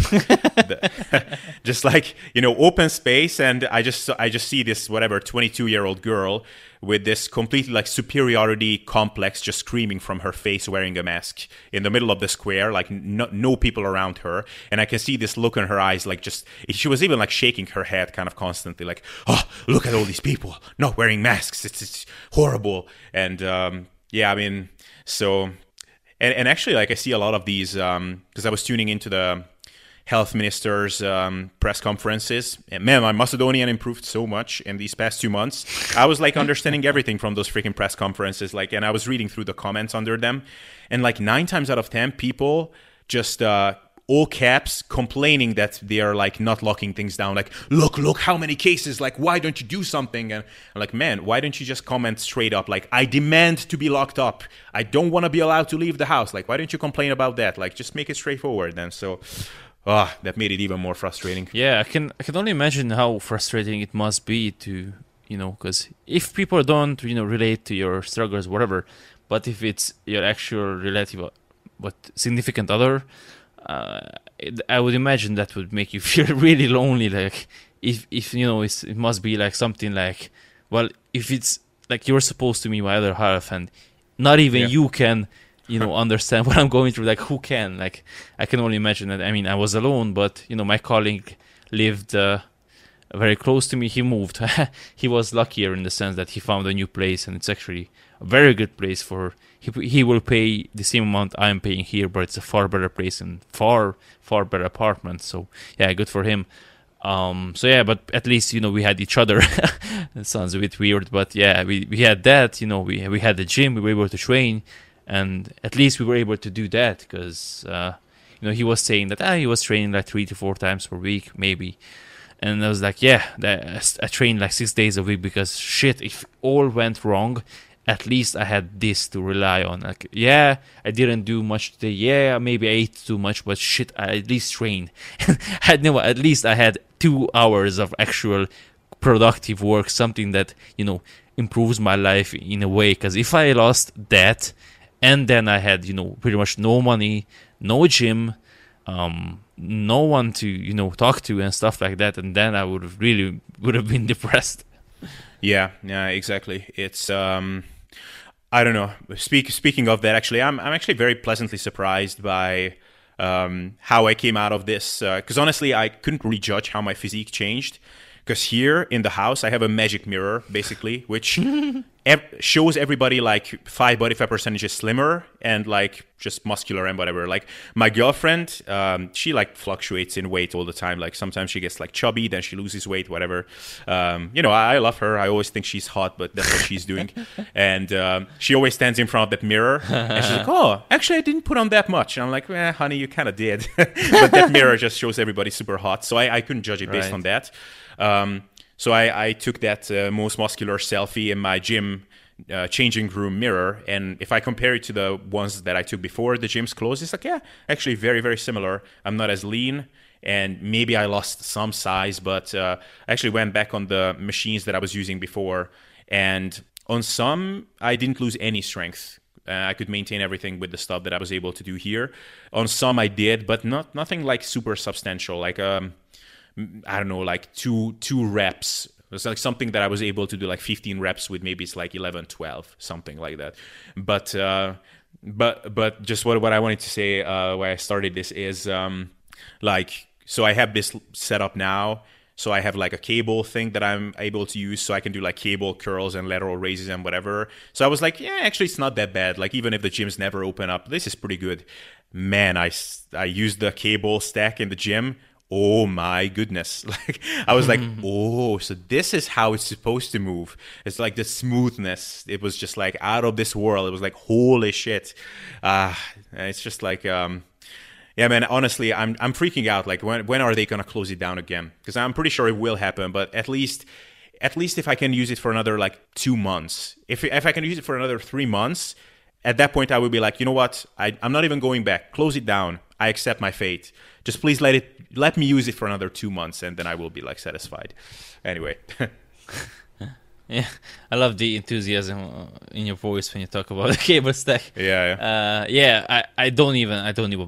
Just like, you know, open space, and I just see this whatever 22-year-old girl with this completely like superiority complex just screaming from her face, wearing a mask in the middle of the square, like no people around her, and I can see this look in her eyes, like just she was even like shaking her head kind of constantly, like, "Oh, look at all these people not wearing masks. It's horrible." And I mean, so, and actually, like, I see a lot of these, because I was tuning into the health minister's press conferences, and man, my Macedonian improved so much in these past 2 months. I was like understanding everything from those freaking press conferences, like, and I was reading through the comments under them, and like 9 times out of 10, people just all caps complaining that they are like not locking things down, like look how many cases, like why don't you do something? And I'm like, man, why don't you just comment straight up, like, I demand to be locked up, I don't want to be allowed to leave the house, like why don't you complain about that? Like just make it straightforward then. So that made it even more frustrating. I can only imagine how frustrating it must be to, you know, because if people don't, you know, relate to your struggles, whatever, but if it's your actual relative but significant other, I would imagine that would make you feel really lonely. Like, if you know, it must be like something like, well, if it's like you're supposed to be my other half, and not even you can, you know, understand what I'm going through. Like, who can? Like, I can only imagine that. I mean, I was alone, but you know, my colleague lived very close to me. He moved. He was luckier in the sense that he found a new place, and it's actually a very good place for. He will pay the same amount I'm paying here, but it's a far better place and far better apartment. So yeah, good for him. But at least, you know, we had each other. It sounds a bit weird, but yeah, we had that. You know, we had the gym. We were able to train, and at least we were able to do that because you know, he was saying that he was training like 3 to 4 times per week, maybe. And I was like, I trained like 6 days a week because shit, if all went wrong, at least I had this to rely on. Like, yeah, I didn't do much today. Yeah, maybe I ate too much, but shit, I at least trained. At least I had 2 hours of actual productive work, something that, you know, improves my life in a way. Because if I lost that, and then I had, you know, pretty much no money, no gym, no one to, you know, talk to and stuff like that, and then I would have been depressed. Yeah, exactly. It's I don't know. Speaking of that, actually, I'm actually very pleasantly surprised by how I came out of this. Because honestly, I couldn't really judge how my physique changed. Because here in the house, I have a magic mirror, basically, which shows everybody like 5 body fat percentages slimmer and like just muscular and whatever. Like my girlfriend, she like fluctuates in weight all the time. Like sometimes she gets like chubby, then she loses weight, whatever. You know, I love her. I always think she's hot, but that's what she's doing. And she always stands in front of that mirror and she's like, "Oh, actually, I didn't put on that much." And I'm like, honey, you kind of did. But that mirror just shows everybody super hot. So I couldn't judge it based on that. So I took that most muscular selfie in my gym changing room mirror, and if I compare it to the ones that I took before the gyms closed, it's like, actually very, very similar. I'm not as lean, and maybe I lost some size, but I actually went back on the machines that I was using before, and on some, I didn't lose any strength. I could maintain everything with the stuff that I was able to do here. On some, I did, but nothing like super substantial. Like, I don't know, like two reps. It's like something that I was able to do like 15 reps with. Maybe it's like 11, 12, something like that. But just what I wanted to say why I started this is like, so I have this set up now. So I have like a cable thing that I'm able to use, so I can do like cable curls and lateral raises and whatever. So I was like, yeah, actually it's not that bad. Like, even if the gyms never open up, this is pretty good. Man, I used the cable stack in the gym. Oh my goodness. Like, I was like, oh, so this is how it's supposed to move. It's like the smoothness. It was just like out of this world. It was like, holy shit. It's just like... yeah, man, honestly, I'm freaking out. Like, when are they going to close it down again? Because I'm pretty sure it will happen, but at least if I can use it for another, like, 2 months. If I can use it for another 3 months, at that point I will be like, you know what? I'm not even going back. Close it down. I accept my fate. Just please let me use it for another 2 months, and then I will be, like, satisfied. Anyway. Yeah, I love the enthusiasm in your voice when you talk about the cable stack. Yeah, yeah. I don't even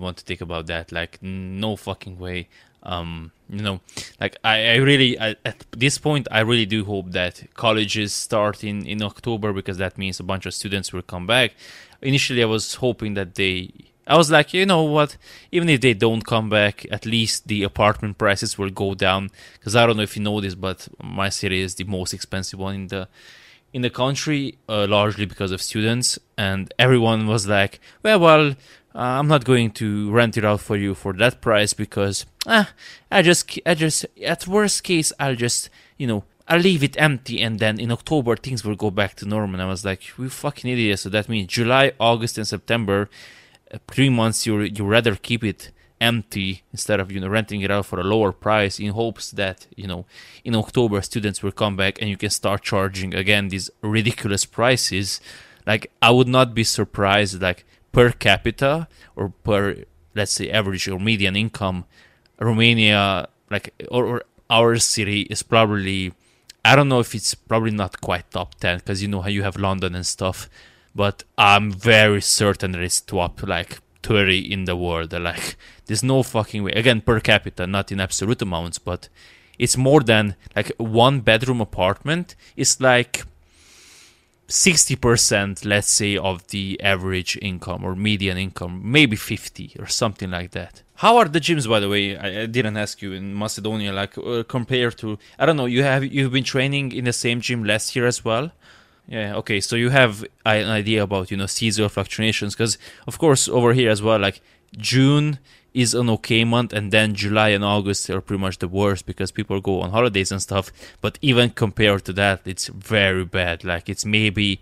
want to think about that. Like, no fucking way. You know, like I really at this point I really do hope that colleges start in October, because that means a bunch of students will come back. Initially, I was hoping that I was like, you know what, even if they don't come back, at least the apartment prices will go down. Because I don't know if you know this, but my city is the most expensive one in the country, largely because of students. And everyone was like, well, I'm not going to rent it out for you for that price, because I just at worst case, I'll just, you know, I'll leave it empty, and then in October things will go back to normal. And I was like, we fucking idiots. So that means July, August, and September, 3 months, you rather keep it empty instead of, you know, renting it out for a lower price, in hopes that, you know, in October students will come back and you can start charging again these ridiculous prices. Like, I would not be surprised, like, per capita or per, let's say, average or median income, Romania, like, or our city is probably, I don't know if it's probably not quite top 10, because you know how you have London and stuff. But I'm very certain that it's top, like, 30 in the world. Like, there's no fucking way. Again, per capita, not in absolute amounts, but it's more than, like, one-bedroom apartment. It's, like, 60%, let's say, of the average income or median income. Maybe 50 or something like that. How are the gyms, by the way? I didn't ask you in Macedonia, like, compared to... I don't know, you've been training in the same gym last year as well? Yeah, okay, so you have an idea about, you know, seasonal fluctuations, because, of course, over here as well, like, June is an okay month, and then July and August are pretty much the worst, because people go on holidays and stuff, but even compared to that, it's very bad. Like, it's maybe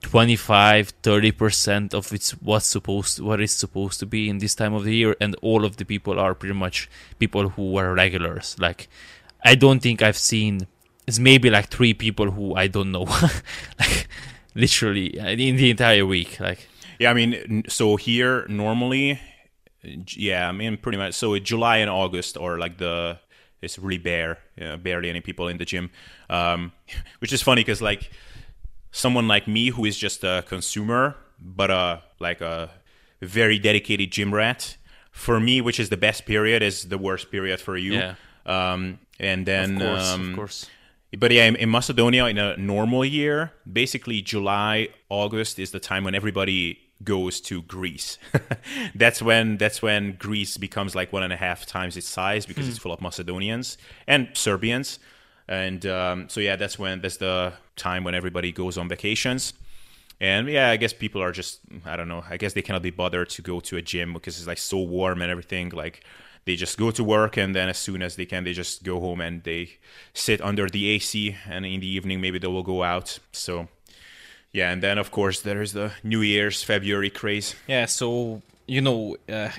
25-30% of what it's supposed to be in this time of the year, and all of the people are pretty much people who are regulars. Like, I don't think I've seen... It's maybe like 3 people who I don't know, like, literally in the entire week. Like, yeah, I mean, so here normally, yeah, I mean, pretty much. So July and August are like it's really bare, you know, barely any people in the gym, which is funny because, like, someone like me who is just a consumer but like a very dedicated gym rat, for me, which is the best period, is the worst period for you. Yeah. And then, of course. But yeah, in Macedonia, in a normal year, basically July, August is the time when everybody goes to Greece. That's when Greece becomes like 1.5 times its size, because it's full of Macedonians and Serbians. And so yeah, that's the time when everybody goes on vacations. And yeah, I guess people are just, I don't know, I guess they cannot be bothered to go to a gym because it's like so warm and everything, like... They just go to work, and then as soon as they can, they just go home and they sit under the AC, and in the evening, maybe they will go out. So, yeah, and then, of course, there is the New Year's February craze. Yeah, so, you know,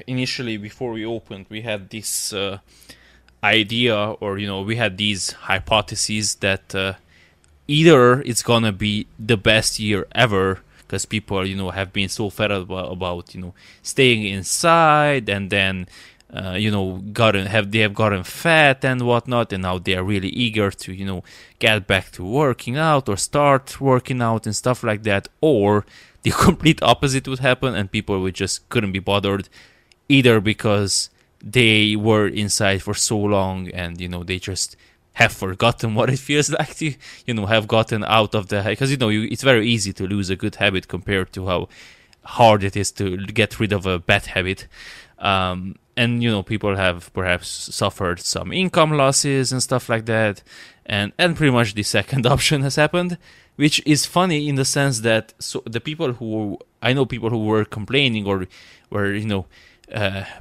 initially, before we opened, we had this idea, or, you know, we had these hypotheses that either it's gonna be the best year ever, because people, you know, have been so fed up about, you know, staying inside, and then... gotten fat and whatnot, and now they are really eager to, get back to working out or start working out and stuff like that. Or the complete opposite would happen, and people would just couldn't be bothered either, because they were inside for so long, and they just have forgotten what it feels like to have gotten out of the, because it's very easy to lose a good habit compared to how hard it is to get rid of a bad habit. And people have perhaps suffered some income losses and stuff like that, and pretty much the second option has happened, which is funny in the sense that the people who I know, people who were complaining or were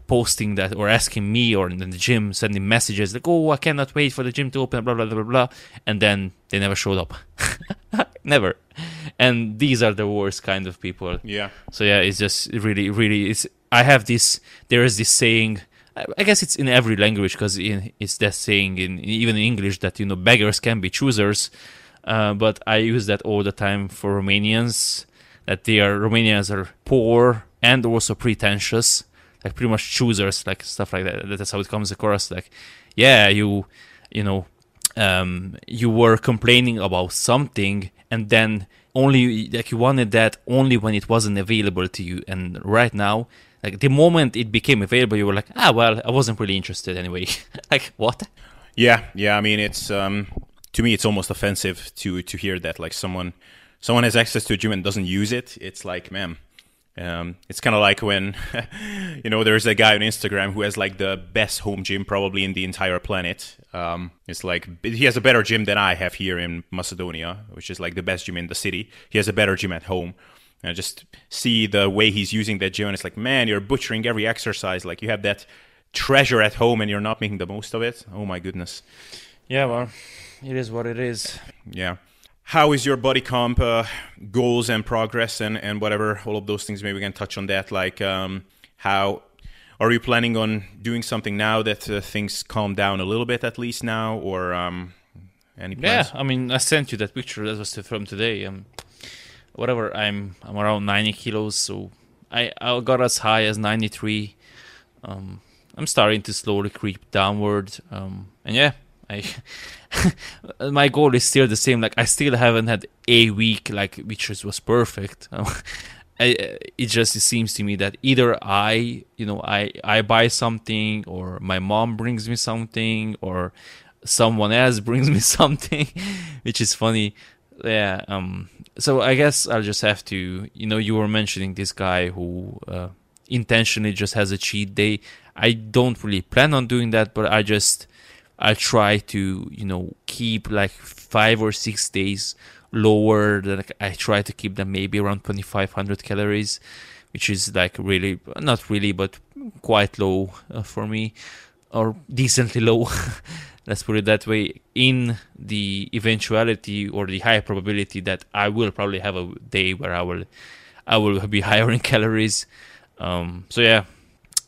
posting that or asking me, or in the gym sending messages like, oh, I cannot wait for the gym to open, blah blah blah blah, and then they never showed up. Never. And these are the worst kind of people. Yeah. So yeah, it's just really there is this saying, I guess it's in every language, because it's that saying even in English that beggars can be choosers, but I use that all the time for Romanians, that Romanians are poor and also pretentious, like pretty much choosers, like stuff like that. That's how it comes across. Like, yeah, you were complaining about something, and then only like you wanted that only when it wasn't available to you. And right now, like the moment it became available, you were like, well, I wasn't really interested anyway. Like, what? Yeah. I mean, it's to me, it's almost offensive to hear that. Like, someone has access to a gym and doesn't use it. It's like, ma'am. It's kind of like when, there's a guy on Instagram who has like the best home gym probably in the entire planet. It's like, he has a better gym than I have here in Macedonia, which is like the best gym in the city. He has a better gym at home. And I just see the way he's using that gym, and it's like, man, you're butchering every exercise. Like, you have that treasure at home and you're not making the most of it. Oh my goodness. Yeah, well, it is what it is. Yeah. How is your body comp goals and progress and whatever, all of those things? Maybe we can touch on that. Like, how are you planning on doing something now that things calm down a little bit, at least now, or any plans? Yeah, I mean, I sent you that picture. That was from today. Whatever, I'm around 90 kilos, so I got as high as 93. I'm starting to slowly creep downward, and yeah. My goal is still the same. Like, I still haven't had a week which was perfect. It seems to me that either I buy something, or my mom brings me something, or someone else brings me something, which is funny. Yeah. So I guess I'll just have to. You were mentioning this guy who intentionally just has a cheat day. I don't really plan on doing that, but I try to, keep like 5 or 6 days lower. Like, I try to keep them maybe around 2,500 calories, which is like really, not really, but quite low for me, or decently low. Let's put it that way, in the eventuality or the high probability that I will probably have a day where I will be higher in calories. So yeah,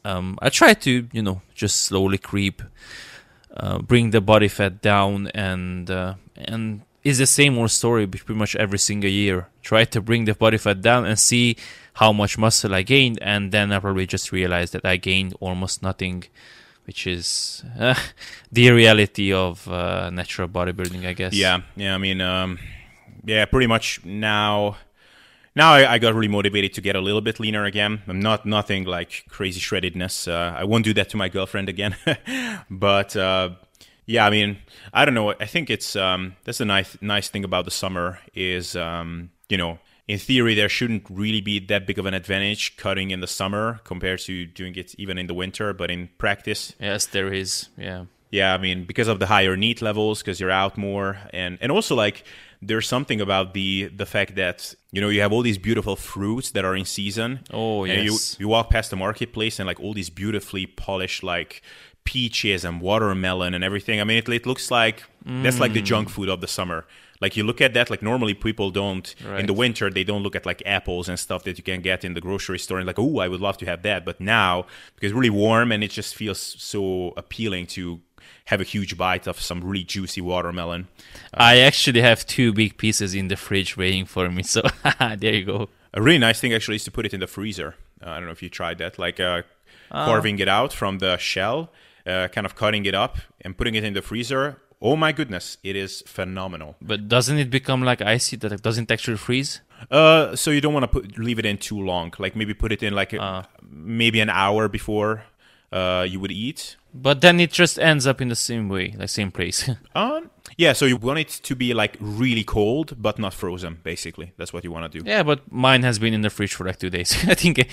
I try to, just slowly creep. Bring the body fat down, and it's the same old story pretty much every single year. Try to bring the body fat down and see how much muscle I gained, and then I probably just realized that I gained almost nothing, which is the reality of natural bodybuilding, I guess. Yeah. I mean, pretty much now. Now I got really motivated to get a little bit leaner again. I'm nothing like crazy shreddedness. I won't do that to my girlfriend again. But yeah, I mean, I don't know. I think it's that's the nice thing about the summer is, in theory, there shouldn't really be that big of an advantage cutting in the summer compared to doing it even in the winter. But in practice, yes, there is. Yeah. Yeah, I mean, because of the higher need levels, because you're out more, and also like there's something about the fact that you have all these beautiful fruits that are in season. Oh yes. And you walk past the marketplace and like all these beautifully polished like peaches and watermelon and everything. I mean, it looks like that's like the junk food of the summer. Like, you look at that, like normally people don't, right. In the winter, they don't look at like apples and stuff that you can get in the grocery store and like, oh, I would love to have that. But now, because it's really warm and it just feels so appealing to have a huge bite of some really juicy watermelon. I actually have 2 big pieces in the fridge waiting for me. So there you go. A really nice thing actually is to put it in the freezer. I don't know if you tried that. Like carving it out from the shell, kind of cutting it up and putting it in the freezer. Oh my goodness, it is phenomenal. But doesn't it become like icy, that it doesn't actually freeze? So you don't want to leave it in too long. Like maybe put it in like maybe an hour before you would eat. But then it just ends up in the same way, like same place. Yeah, so you want it to be like really cold, but not frozen, basically. That's what you want to do. Yeah, but mine has been in the fridge for like 2 days. I think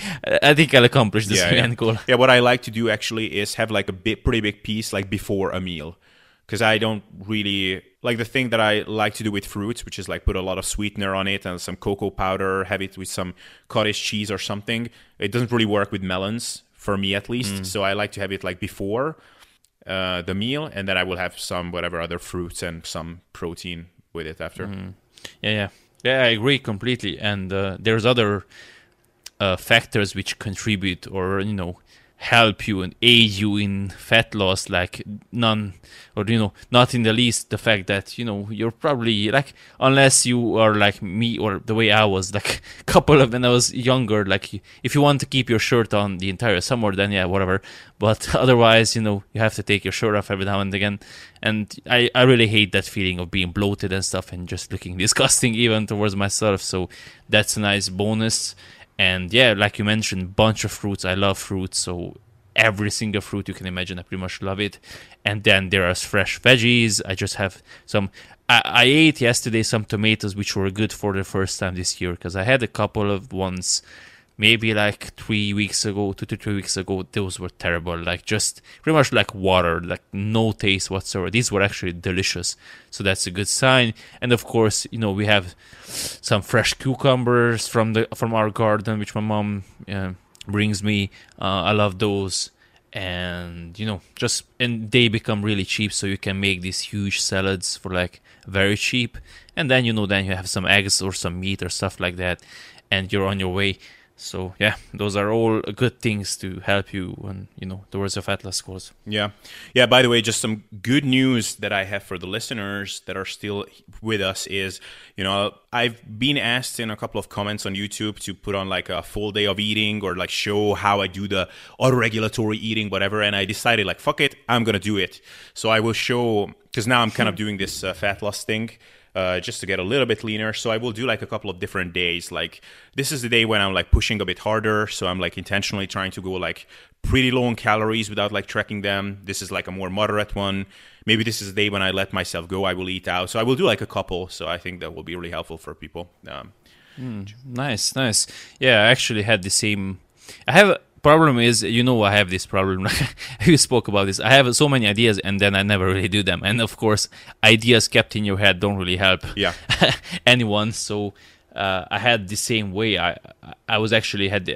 I'll accomplish this end goal. Yeah, what I like to do actually is have like a pretty big piece like before a meal. Because I don't really like the thing that I like to do with fruits, which is like put a lot of sweetener on it and some cocoa powder, have it with some cottage cheese or something. It doesn't really work with melons, for me at least. So I like to have it like before the meal, and then I will have some whatever other fruits and some protein with it after. Yeah, I agree completely. And there's other factors which contribute or, you know, help you and aid you in fat loss, like none, or you know, not in the least the fact that, you know, you're probably like, unless you are like me or the way I was like a couple of when I was younger, like if you want to keep your shirt on the entire summer, then yeah, whatever, but otherwise, you know, you have to take your shirt off every now and again. And I really hate that feeling of being bloated and stuff and just looking disgusting even towards myself, so that's a nice bonus. And yeah, like you mentioned, bunch of fruits. I love fruits, so every single fruit you can imagine, I pretty much love it. And then there are fresh veggies. I just have some... I ate yesterday some tomatoes, which were good for the first time this year, because I had a couple of ones maybe like 3 weeks ago, 2 to 3 weeks ago. Those were terrible, like just pretty much like water, like no taste whatsoever. These were actually delicious, so that's a good sign. And of course, you know, we have some fresh cucumbers from our garden, which my mom brings me. I love those. And, you know, and they become really cheap, so you can make these huge salads for like very cheap. And then, you know, then you have some eggs or some meat or stuff like that, and you're on your way. So yeah, those are all good things to help you and, you know, towards your fat loss goals. Yeah. By the way, just some good news that I have for the listeners that are still with us is, you know, I've been asked in a couple of comments on YouTube to put on like a full day of eating or like show how I do the autoregulatory eating, whatever. And I decided like, fuck it, I'm gonna do it. So I will show, because now I'm kind of doing this fat loss thing. Just to get a little bit leaner. So I will do like a couple of different days. Like this is the day when I'm like pushing a bit harder. So I'm like intentionally trying to go like pretty low on calories without like tracking them. This is like a more moderate one. Maybe this is the day when I let myself go. I will eat out. So I will do like a couple. So I think that will be really helpful for people. Nice. Yeah, I actually had the same. I have a problem is, you know, I have this problem. You spoke about this. I have so many ideas and then I never really do them. And of course, ideas kept in your head don't really help anyone. So I had the same way. I was actually had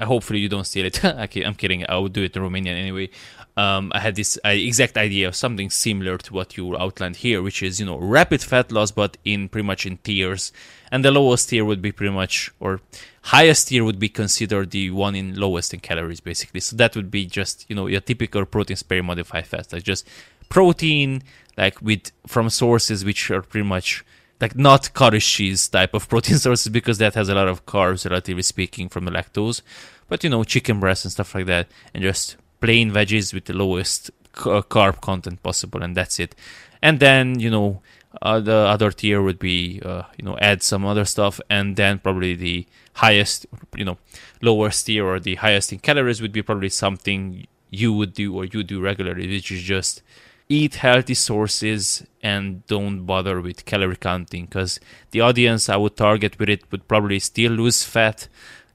hopefully you don't steal it. Okay, I'm kidding. I would do it in Romanian anyway. I had this exact idea of something similar to what you outlined here, which is, you know, rapid fat loss, but in pretty much in tiers. And the lowest tier would be pretty much, or highest tier would be considered the one in lowest in calories, basically. So that would be just, you know, your typical protein sparing modified fat, like just protein, like with from sources which are pretty much like not cottage cheese type of protein sources, because that has a lot of carbs, relatively speaking, from the lactose. But, you know, chicken breast and stuff like that, and just plain veggies with the lowest carb content possible, and that's it. And then, you know, the other tier would be, you know, add some other stuff, and then probably the highest, you know, lowest tier or the highest in calories would be probably something you would do or you do regularly, which is just eat healthy sources and don't bother with calorie counting, because the audience I would target with it would probably still lose fat.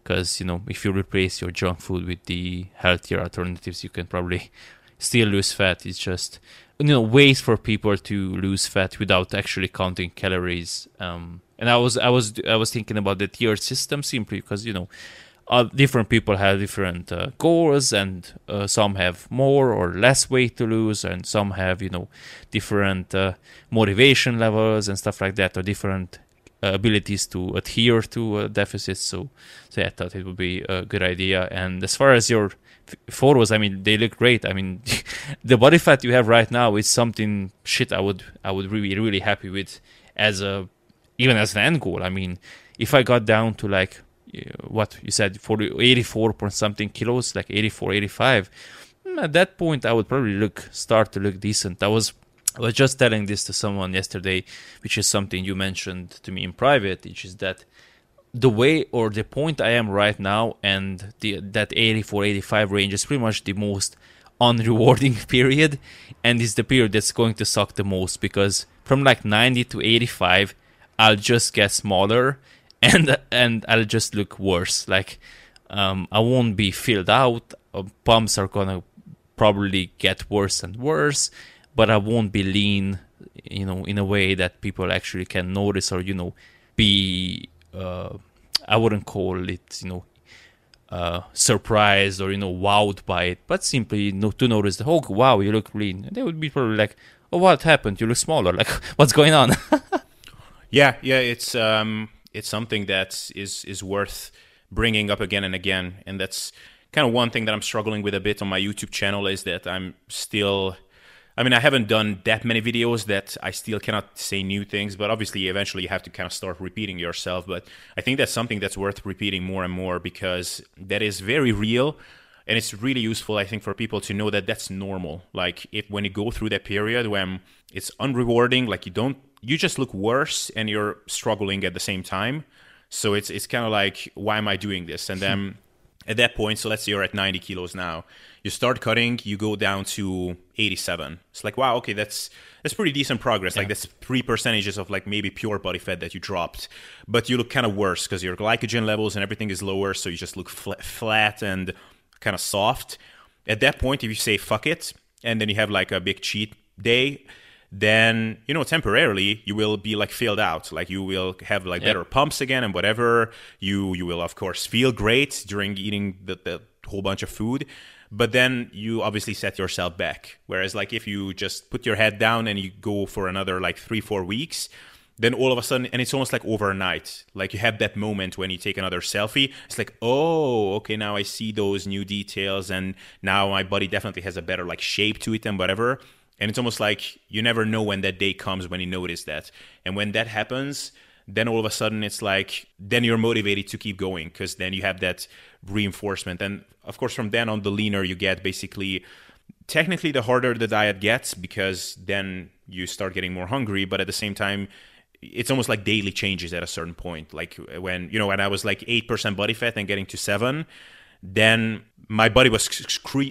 Because, you know, if you replace your junk food with the healthier alternatives, you can probably still lose fat. It's just, you know, ways for people to lose fat without actually counting calories. And I was thinking about the tiered system simply because, you know, different people have different goals, and some have more or less weight to lose, and some have, you know, different motivation levels and stuff like that, or different abilities to adhere to deficits. So yeah, I thought it would be a good idea. And as far as your photos, I mean, they look great. I mean, the body fat you have right now is something I would really, really happy with as an end goal. I mean, if I got down to like what you said, 84 point something kilos, like 84 85, at that point I would probably start to look decent. I was just telling this to someone yesterday, which is something you mentioned to me in private, which is that the way or the point I am right now, and that 84 85 range is pretty much the most unrewarding period, and is the period that's going to suck the most, because from like 90 to 85 I'll just get smaller, and I'll just look worse. Like I won't be filled out, pumps are gonna probably get worse and worse, but I won't be lean, you know, in a way that people actually can notice, or, you know, be I wouldn't call it, you know, surprised or, you know, wowed by it, but simply to notice the whole, wow, you look lean. They would be probably like, oh, what happened? You look smaller. Like, what's going on? yeah, it's something that is worth bringing up again and again, and that's kind of one thing that I'm struggling with a bit on my YouTube channel, is that I'm still, I mean, I haven't done that many videos that I still cannot say new things, but obviously eventually you have to kind of start repeating yourself. But I think that's something that's worth repeating more and more, because that is very real, and it's really useful, I think, for people to know that that's normal. Like, when you go through that period when it's unrewarding, like you just look worse and you're struggling at the same time. So it's kind of like, why am I doing this? And then at that point, so let's say you're at 90 kilos now. You start cutting, you go down to 87. It's like, wow, okay, that's pretty decent progress. Yeah. Like, that's 3% of like maybe pure body fat that you dropped. But you look kind of worse because your glycogen levels and everything is lower, so you just look flat and kind of soft. At that point, if you say, fuck it, and then you have like a big cheat day, then, you know, temporarily you will be like filled out, like you will have like better pumps again and whatever. You will of course feel great during eating the whole bunch of food, but then you obviously set yourself back. Whereas like if you just put your head down and you go for another like 3-4 weeks, then all of a sudden, and it's almost like overnight, like you have that moment when you take another selfie, it's like, oh, okay, now I see those new details, and now my body definitely has a better like shape to it and whatever. And it's almost like you never know when that day comes when you notice that. And when that happens, then all of a sudden it's like, then you're motivated to keep going, because then you have that reinforcement. And of course, from then on, the leaner you get, basically, technically the harder the diet gets, because then you start getting more hungry. But at the same time, it's almost like daily changes at a certain point. Like when, you know, when I was like 8% body fat and getting to 7%, then my body was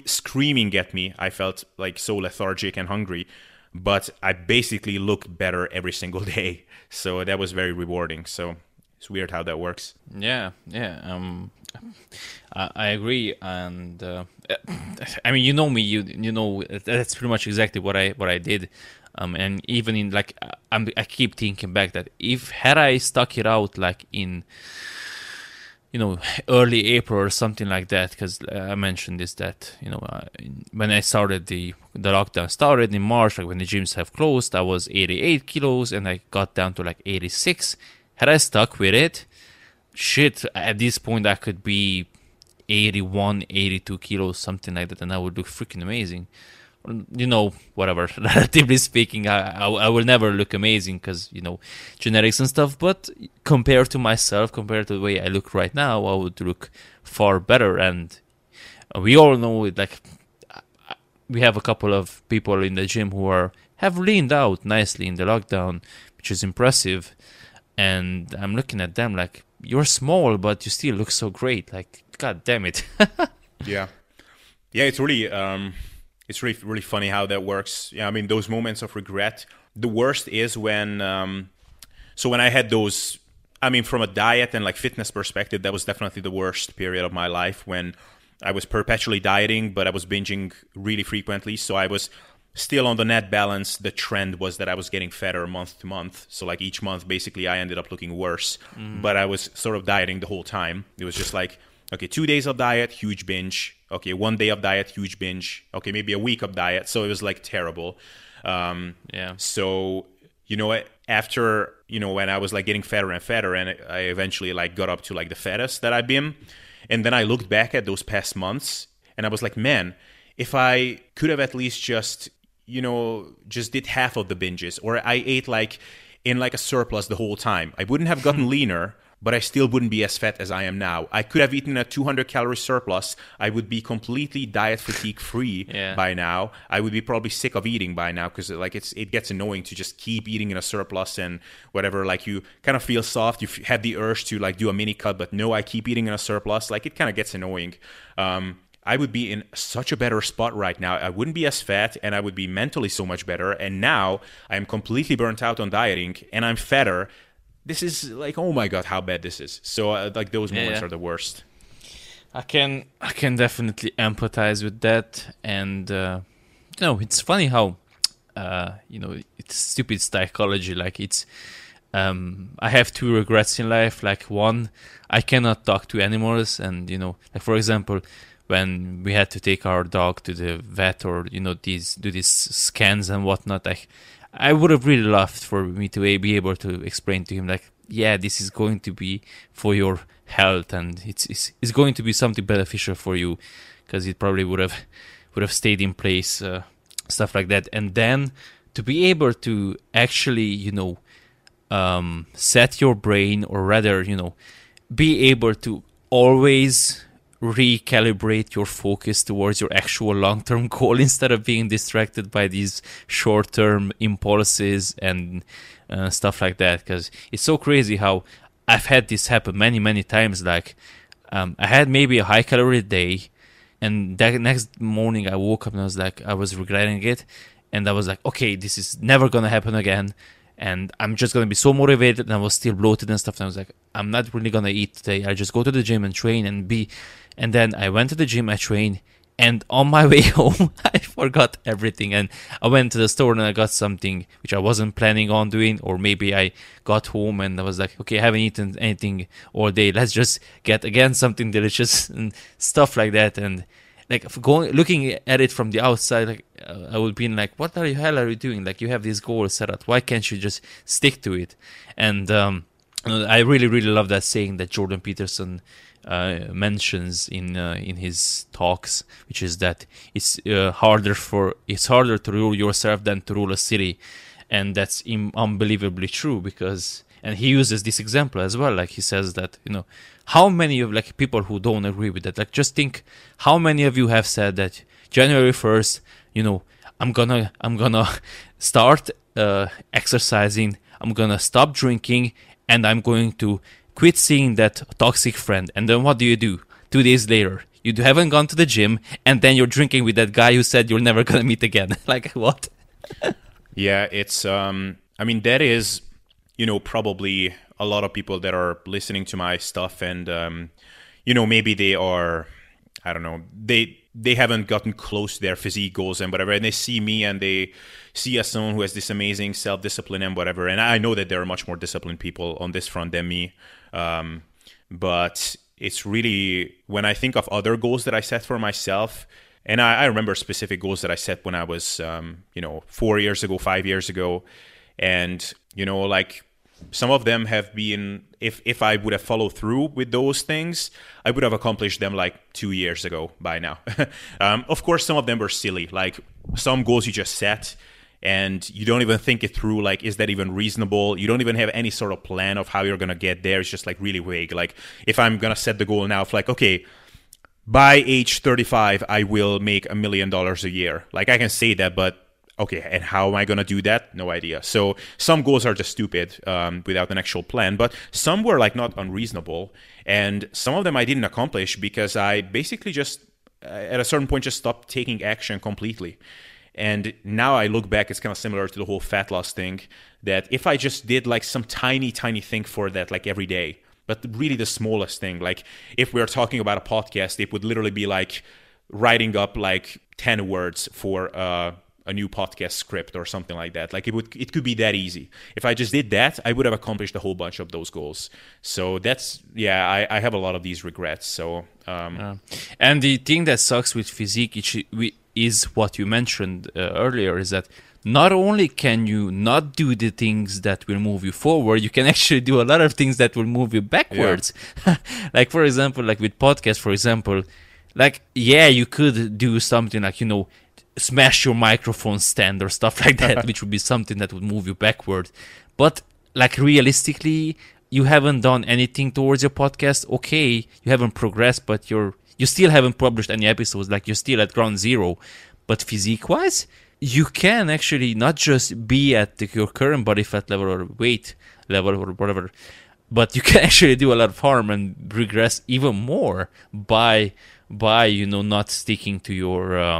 screaming at me. I felt like so lethargic and hungry, but I basically looked better every single day. So that was very rewarding. So it's weird how that works. Yeah. I agree, and I mean, you know me, you know that's pretty much exactly what I did. And even in like, I keep thinking back that if had I stuck it out like in, you know, early April or something like that, because I mentioned this, that, you know, when I started the lockdown started in March, like when the gyms have closed, I was 88 kilos and I got down to like 86. Had I stuck with it, shit, at this point I could be 81, 82 kilos, something like that, and I would look freaking amazing. You know, whatever, relatively speaking, I will never look amazing because, you know, genetics and stuff, but compared to myself, compared to the way I look right now, I would look far better. And we all know it, like, we have a couple of people in the gym who have leaned out nicely in the lockdown, which is impressive, and I'm looking at them like, you're small, but you still look so great, like, god damn it. yeah, it's really... It's really, really funny how that works. Yeah, I mean, those moments of regret, the worst is when, so when I had those, I mean, from a diet and like fitness perspective, that was definitely the worst period of my life, when I was perpetually dieting, but I was binging really frequently. So I was still on the net balance. The trend was that I was getting fatter month to month. So like each month, basically, I ended up looking worse, but I was sort of dieting the whole time. It was just like, okay, 2 days of diet, huge binge. Okay, 1 day of diet, huge binge. Okay, maybe a week of diet. So it was like terrible. So, you know, after, you know, when I was like getting fatter and fatter, and I eventually like got up to like the fattest that I've been. And then I looked back at those past months and I was like, man, if I could have at least just, you know, just did half of the binges, or I ate like in like a surplus the whole time, I wouldn't have gotten leaner. but I still wouldn't be as fat as I am now. I could have eaten a 200-calorie surplus. I would be completely diet fatigue-free by now. I would be probably sick of eating by now because it gets annoying to just keep eating in a surplus and whatever. Like, you kind of feel soft. You have the urge to like do a mini cut, but no, I keep eating in a surplus. Like, it kind of gets annoying. I would be in such a better spot right now. I wouldn't be as fat, and I would be mentally so much better. And now I am completely burnt out on dieting, and I'm fatter. This is like, oh my God, how bad this is. So like those moments are the worst. I can definitely empathize with that. And you know, it's funny how you know, it's stupid psychology. Like, it's I have two regrets in life. Like, one, I cannot talk to animals, and you know, like for example, when we had to take our dog to the vet, or you know, do these scans and whatnot, I would have really loved for me to be able to explain to him, like, yeah, this is going to be for your health, and it's going to be something beneficial for you, because it probably would have stayed in place, stuff like that. And then to be able to actually, you know, set your brain, or rather, you know, be able to always recalibrate your focus towards your actual long-term goal, instead of being distracted by these short-term impulses and stuff like that. Because it's so crazy how I've had this happen many times. Like, I had maybe a high-calorie day, and that next morning I woke up and I was like, I was regretting it, and I was like, okay, this is never gonna happen again, and I'm just gonna be so motivated. And I was still bloated and stuff, and I was like, I'm not really gonna eat today, I'll just go to the gym and train and be. And then I went to the gym, I trained, and on my way home, I forgot everything. And I went to the store and I got something which I wasn't planning on doing, or maybe I got home and I was like, okay, I haven't eaten anything all day, let's just get again something delicious and stuff like that. And like, looking at it from the outside, like, I would be like, what the hell are you doing? Like, you have this goal set up, why can't you just stick to it? And I really love that saying that Jordan Peterson mentions in his talks, which is that it's harder to rule yourself than to rule a city. And that's unbelievably true, because, and he uses this example as well. Like, he says that, you know, how many of like people who don't agree with that, like, just think how many of you have said that January 1st, you know, I'm gonna start exercising, I'm gonna stop drinking, and I'm going to quit seeing that toxic friend. And then what do? 2 days later, you haven't gone to the gym, and then you're drinking with that guy who said you're never gonna meet again. Like, what? Yeah, it's I mean, that is, you know, probably a lot of people that are listening to my stuff, and you know, maybe they are, I don't know, they haven't gotten close to their physique goals and whatever, and they see me and they see as someone who has this amazing self-discipline and whatever. And I know that there are much more disciplined people on this front than me, but it's really, when I think of other goals that I set for myself, and I remember specific goals that I set when I was, you know, 4 years ago, 5 years ago, and, you know, like, some of them have been, if I would have followed through with those things, I would have accomplished them like 2 years ago by now. Of course, some of them were silly, like some goals you just set and you don't even think it through, like, is that even reasonable? You don't even have any sort of plan of how you're going to get there. It's just like really vague. Like, if I'm going to set the goal now, it's like, okay, by age 35, I will make $1 million a year. Like, I can say that, but okay, and how am I going to do that? No idea. So some goals are just stupid without an actual plan, but some were like not unreasonable. And some of them I didn't accomplish because I basically just, at a certain point, just stopped taking action completely. And now I look back, it's kind of similar to the whole fat loss thing, that if I just did like some tiny thing for that, like every day, but really the smallest thing, like if we're talking about a podcast, it would literally be like writing up like 10 words for a new podcast script or something like that. Like, it could be that easy. If I just did that, I would have accomplished a whole bunch of those goals. So that's, I have a lot of these regrets. So, and the thing that sucks with physique is what you mentioned earlier, is that not only can you not do the things that will move you forward, you can actually do a lot of things that will move you backwards. Yeah. Like, for example, like with podcasts, for example, like, yeah, you could do something like, you know, smash your microphone stand or stuff like that, which would be something that would move you backward. But like, realistically, you haven't done anything towards your podcast. Okay, you haven't progressed, but you still haven't published any episodes. Like, you're still at ground zero. But physique-wise, you can actually not just be at your current body fat level or weight level or whatever, but you can actually do a lot of harm and regress even more by not sticking to your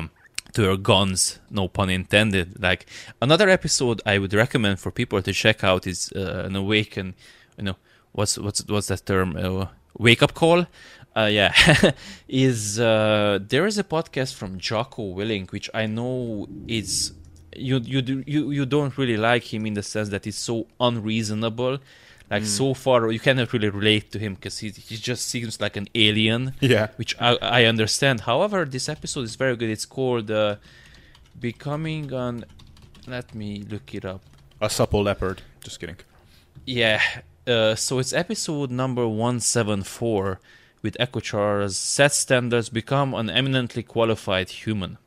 guns, no pun intended. Like, another episode I would recommend for people to check out is an awaken, what's that term? Wake up call. There is a podcast from Jocko Willink, which I know is you don't really like him in the sense that it's so unreasonable. Like, so far, you cannot really relate to him because he just seems like an alien. Yeah. Which I understand. However, this episode is very good. It's called Becoming an... Let me look it up. A Supple Leopard. Just kidding. Yeah. So it's episode number 174 with Echo Charles. Set standards, become an eminently qualified human.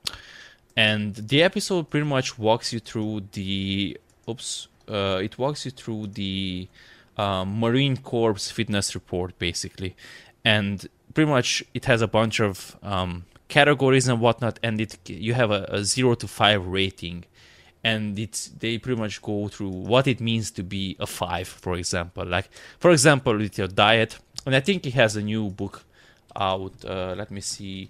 And the episode pretty much walks you through the... it walks you through the... Marine Corps fitness report, basically, and pretty much it has a bunch of categories and whatnot, and you have a 0 to 5 rating, and they pretty much go through what it means to be a 5, for example with your diet. And I think he has a new book out, let me see,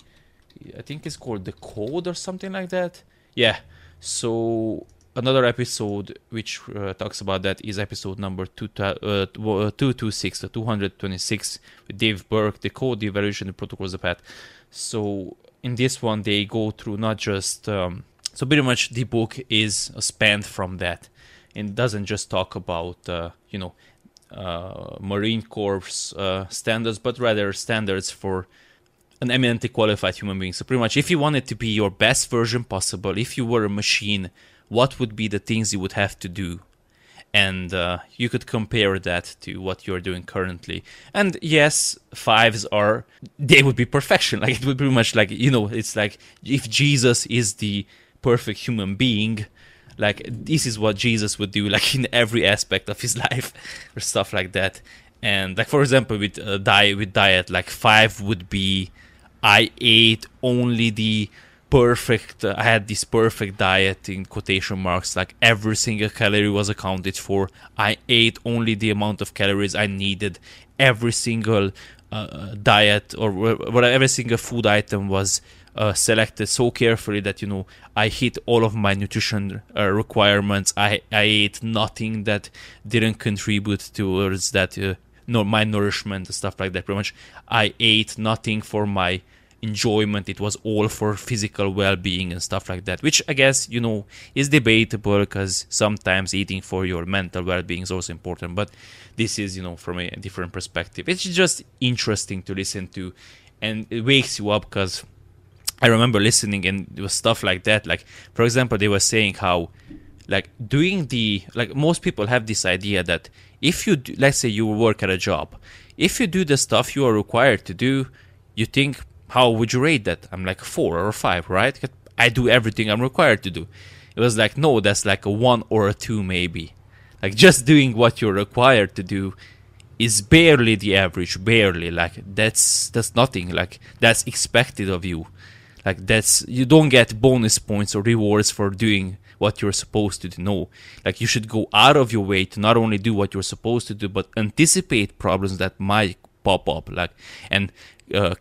I think it's called The Code or something like that. Yeah, so another episode which talks about that is episode number 226 with Dave Burke, The Code, The Evaluation, The Protocols of Pat. So in this one, they go through not just... so pretty much the book is spanned from that and doesn't just talk about, Marine Corps standards, but rather standards for an eminently qualified human being. So pretty much if you wanted to be your best version possible, if you were a machine... what would be the things you would have to do? And you could compare that to what you're doing currently. And yes, 5s they would be perfection. Like, it would be pretty much like, it's like if Jesus is the perfect human being, like, this is what Jesus would do, like, in every aspect of his life or stuff like that. And, like, for example, with diet, like, 5 would be, I ate only the... perfect, I had this perfect diet in quotation marks, like every single calorie was accounted for, I ate only the amount of calories I needed, every single diet or whatever, every single food item was selected so carefully that I hit all of my nutrition requirements, I ate nothing that didn't contribute towards that my nourishment and stuff like that. Pretty much I ate nothing for my enjoyment, it was all for physical well-being and stuff like that, which I guess is debatable because sometimes eating for your mental well-being is also important, but this is from a different perspective. It's just interesting to listen to, and it wakes you up because I remember listening and it was stuff like that. Like, for example, they were saying how, like, most people have this idea that if you do, let's say you work at a job, if you do the stuff you are required to do, you think, how would you rate that? I'm like 4 or 5, right? I do everything I'm required to do. It was like, no, that's like a 1 or a 2 maybe. Like, just doing what you're required to do is barely the average, barely. Like, that's nothing. Like, that's expected of you. Like, you don't get bonus points or rewards for doing what you're supposed to do. No. Like, you should go out of your way to not only do what you're supposed to do, but anticipate problems that might pop up, like, and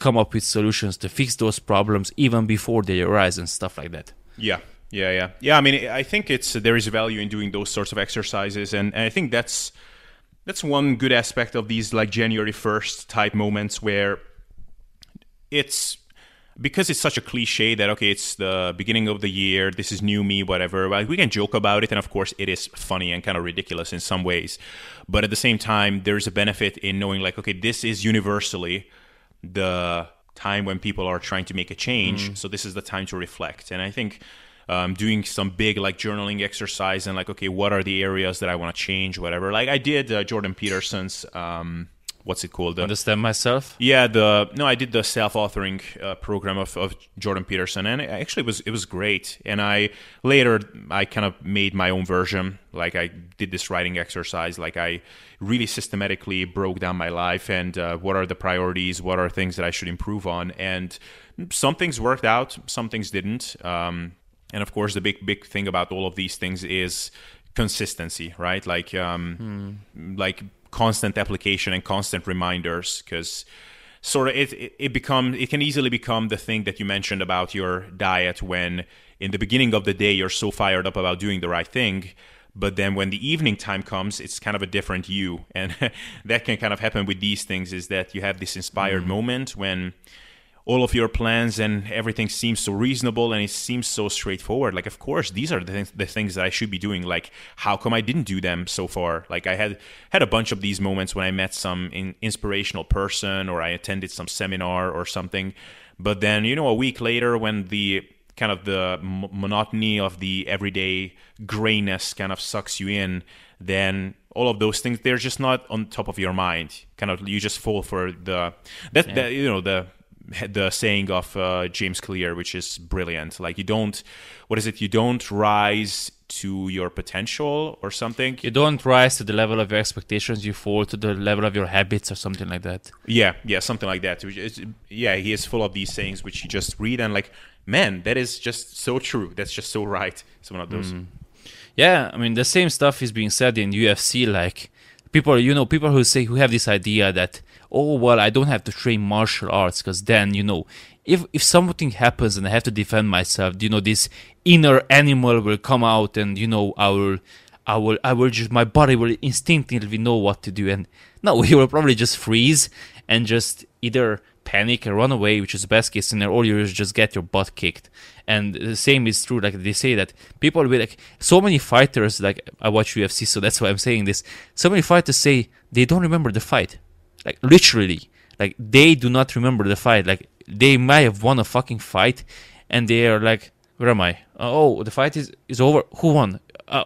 come up with solutions to fix those problems even before they arise and stuff like that. Yeah. I mean, I think there is value in doing those sorts of exercises, and I think that's one good aspect of these, like, January 1st type moments, where it's because it's such a cliche that, okay, it's the beginning of the year, this is new me, whatever. Like, we can joke about it, and of course, it is funny and kind of ridiculous in some ways. But at the same time, there's a benefit in knowing, like, okay, this is universally the time when people are trying to make a change, so this is the time to reflect. And I think doing some big, like, journaling exercise and, like, okay, what are the areas that I want to change, whatever. Like, I did Jordan Peterson's what's it called? Understand myself? Yeah, I did the self-authoring program of Jordan Peterson, and it was great. And I later kind of made my own version. Like I did this writing exercise. Like I really systematically broke down my life and what are the priorities, what are things that I should improve on. And some things worked out, some things didn't. And of course, the big thing about all of these things is consistency, right? Like like constant application and constant reminders, because sort of it can easily become the thing that you mentioned about your diet, when in the beginning of the day you're so fired up about doing the right thing, but then when the evening time comes, it's kind of a different you. And that can kind of happen with these things, is that you have this inspired moment when all of your plans and everything seems so reasonable and it seems so straightforward. Like, of course, these are the things that I should be doing. Like, how come I didn't do them so far? Like, I had a bunch of these moments when I met some inspirational person, or I attended some seminar or something. But then, a week later, when the kind of the monotony of the everyday grayness kind of sucks you in, then all of those things, they're just not on top of your mind. Kind of, you just fall for the saying of James Clear, which is brilliant. Like, you don't rise to your potential or something. You don't rise to the level of your expectations. You fall to the level of your habits or something like that. Yeah, something like that. Yeah, he is full of these sayings which you just read and like, man, that is just so true. That's just so right. It's one of those. Yeah, I mean, the same stuff is being said in UFC. Like, people, people who have this idea that, oh, well, I don't have to train martial arts because then, if something happens and I have to defend myself, this inner animal will come out and, my body will instinctively know what to do. And no, you will probably just freeze and just either panic and run away, which is the best case scenario, or you just get your butt kicked. And the same is true. Like, they say that people will, like, so many fighters, like, I watch UFC, so that's why I'm saying this. So many fighters say they don't remember the fight. Like, literally, like, they do not remember the fight. Like, they might have won a fucking fight and they are like, where am I? Oh, the fight is over. Who won?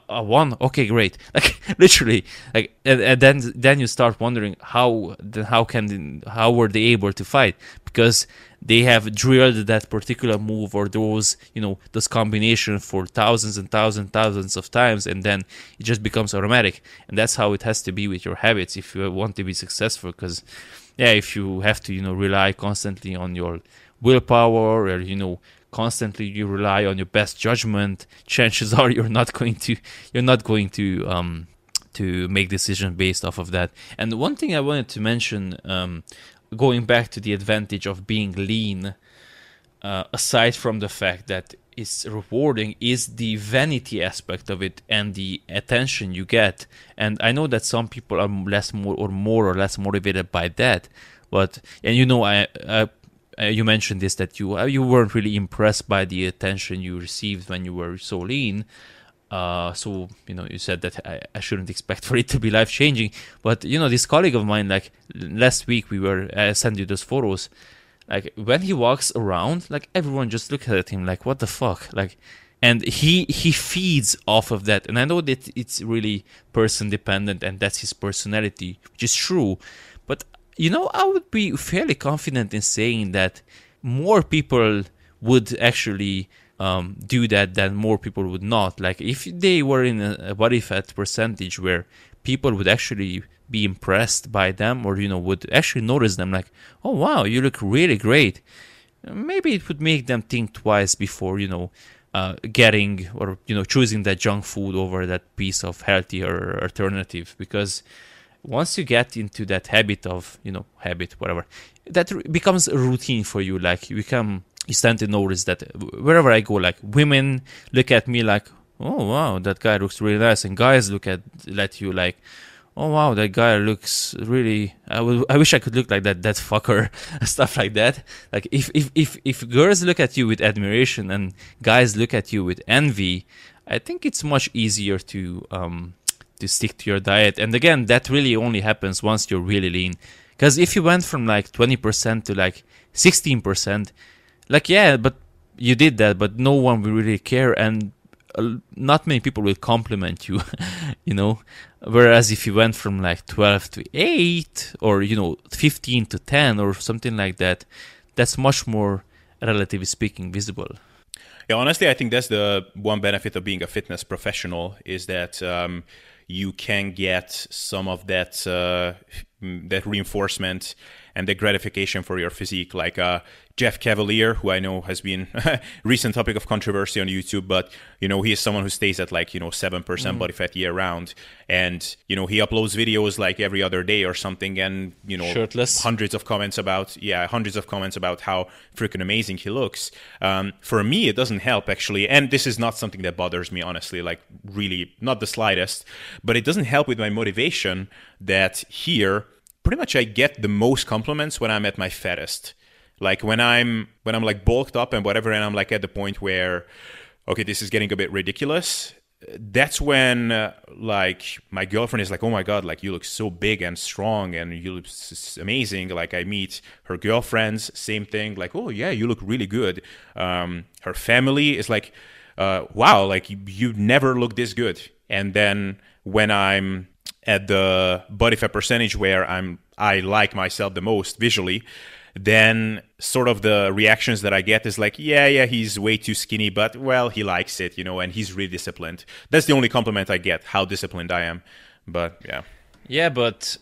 I won. Okay, great. Like, literally, like, and then you start wondering how were they able to fight, because they have drilled that particular move or those, this combination for thousands and thousands of times, and then it just becomes automatic. And that's how it has to be with your habits if you want to be successful. Because, yeah, if you have to, rely constantly on your willpower, or, constantly you rely on your best judgment, chances are you're not going to make decisions based off of that. And one thing I wanted to mention, going back to the advantage of being lean, aside from the fact that it's rewarding, is the vanity aspect of it and the attention you get. And I know that some people are more or less motivated by that, but you mentioned this, that you weren't really impressed by the attention you received when you were so lean. So, you said that I shouldn't expect for it to be life-changing. But, this colleague of mine, like, last week I sent you those photos. Like, when he walks around, like, everyone just looks at him like, what the fuck? Like, and he feeds off of that. And I know that it's really person-dependent and that's his personality, which is true. But, I would be fairly confident in saying that more people would actually do that than more people would not. Like, if they were in a body fat percentage where people would actually be impressed by them, or, would actually notice them, like, oh, wow, you look really great. Maybe it would make them think twice before, getting or, choosing that junk food over that piece of healthier alternative. Because once you get into that habit of, whatever, that becomes a routine for you. Like, you stand to notice that wherever I go, like, women look at me like, oh, wow, that guy looks really nice. And guys look at you like, oh, wow, that guy looks really, I wish I could look like that fucker, stuff like that. Like, if girls look at you with admiration and guys look at you with envy, I think it's much easier to stick to your diet. And again, that really only happens once you're really lean. Because if you went from like 20% to like 16%, like, yeah, but you did that, but no one will really care. And not many people will compliment you, you know. Whereas if you went from like 12 to 8 or, you know, 15 to 10 or something like that, that's much more, relatively speaking, visible. Yeah, honestly, I think that's the one benefit of being a fitness professional is that you can get some of that that reinforcement and the gratification for your physique. Like Jeff Cavalier, who I know has been a recent topic of controversy on YouTube, but you know, he is someone who stays at like, you know, 7% body fat year round, and you know, he uploads videos like every other day or something, and you know, shirtless, hundreds of comments about how freaking amazing he looks. For me, it doesn't help actually, and this is not something that bothers me honestly, like really not the slightest, but it doesn't help with my motivation that here pretty much I get the most compliments when I'm at my fattest. Like when I'm like bulked up and whatever, and I'm like at the point where, okay, this is getting a bit ridiculous. That's when like my girlfriend is like, oh my God, like you look so big and strong and you look amazing. Like I meet her girlfriends, same thing. Like, oh yeah, you look really good. Her family is like, wow, like you never look this good. And then when I'm at the body fat percentage where I like myself the most visually, then sort of the reactions that I get is like, yeah, he's way too skinny, but well, he likes it, you know, and he's really disciplined. That's the only compliment I get, how disciplined I am. But yeah. Yeah, but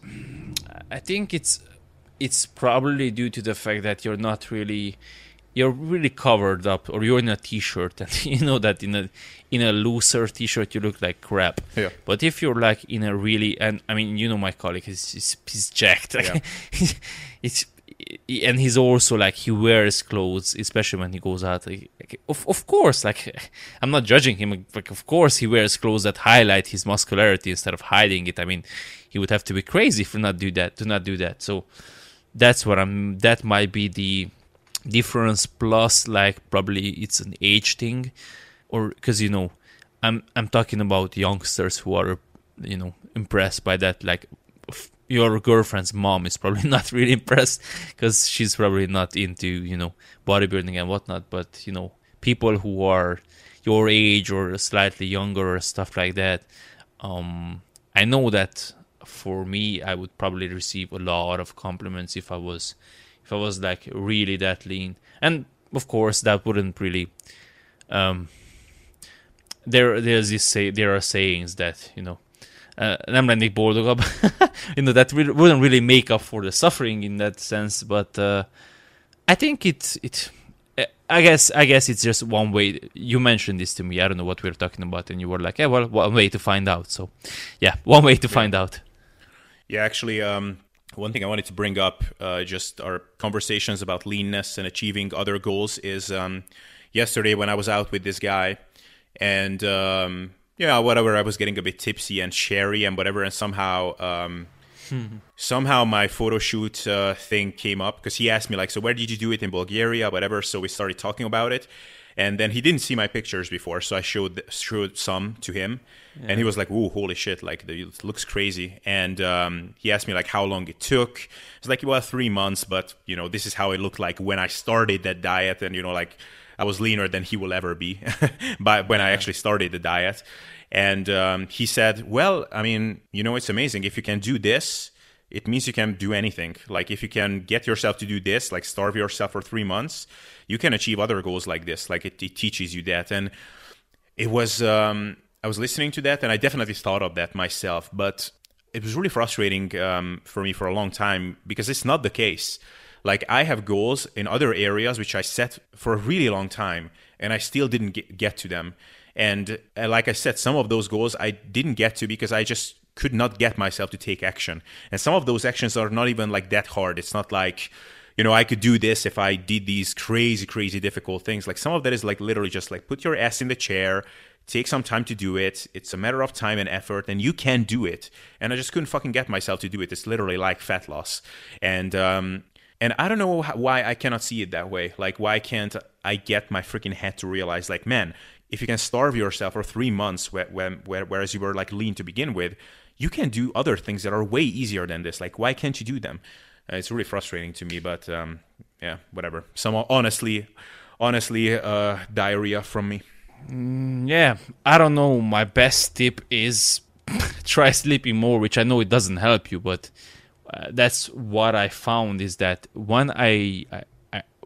I think it's probably due to the fact that you're really covered up, or you're in a t-shirt, and you know that in a looser t-shirt you look like crap. Yeah. But if you're like in a really, and I mean, you know, my colleague is jacked. Yeah. It's and he's also like, he wears clothes, especially when he goes out. Like, of course, like I'm not judging him. Like, of course he wears clothes that highlight his muscularity instead of hiding it. I mean, he would have to be crazy to not do that. So that's what that might be the difference. Plus, like probably it's an age thing, or because you know, I'm talking about youngsters who are, you know, impressed by that, like. Your girlfriend's mom is probably not really impressed because she's probably not into, you know, bodybuilding and whatnot. But, you know, people who are your age or slightly younger or stuff like that, I know that for me, I would probably receive a lot of compliments if I was like really that lean. And of course, that wouldn't really. There are sayings that, you know. Nem lennék boldogabb, you know, that wouldn't really make up for the suffering in that sense, but I think I guess it's just one way. You mentioned this to me, I don't know what we were talking about, and you were like, yeah, well, one way to find out. So yeah, one way to find out. Yeah, actually, one thing I wanted to bring up, just our conversations about leanness and achieving other goals is yesterday when I was out with this guy, and yeah, whatever, I was getting a bit tipsy and sherry and whatever, and somehow my photo shoot thing came up, because he asked me like, so where did you do it in Bulgaria, whatever, so we started talking about it, and then he didn't see my pictures before, so I showed some to him, yeah. And he was like, ooh, holy shit, like, it looks crazy, and he asked me like how long it took. It's like, well, 3 months, but you know, this is how it looked like when I started that diet, and you know, like, I was leaner than he will ever be but when I actually started the diet. And he said, well, I mean, you know, it's amazing. If you can do this, it means you can do anything. Like, if you can get yourself to do this, like starve yourself for 3 months, you can achieve other goals like this. Like, it teaches you that. And it was, I was listening to that, and I definitely thought of that myself. But it was really frustrating for me for a long time, because it's not the case. Like, I have goals in other areas which I set for a really long time, and I still didn't get to them. And like I said, some of those goals I didn't get to because I just could not get myself to take action. And some of those actions are not even like that hard. It's not like, you know, I could do this if I did these crazy, crazy difficult things. Like, some of that is like literally just like put your ass in the chair, take some time to do it. It's a matter of time and effort, and you can do it. And I just couldn't fucking get myself to do it. It's literally like fat loss. And I don't know why I cannot see it that way. Like, why can't I get my freaking head to realize, like, man, if you can starve yourself for 3 months, whereas you were, like, lean to begin with, you can do other things that are way easier than this. Like, why can't you do them? It's really frustrating to me, but, yeah, whatever. Some honestly diarrhea from me. Yeah, I don't know. My best tip is try sleeping more, which I know it doesn't help you, but that's what I found is that when I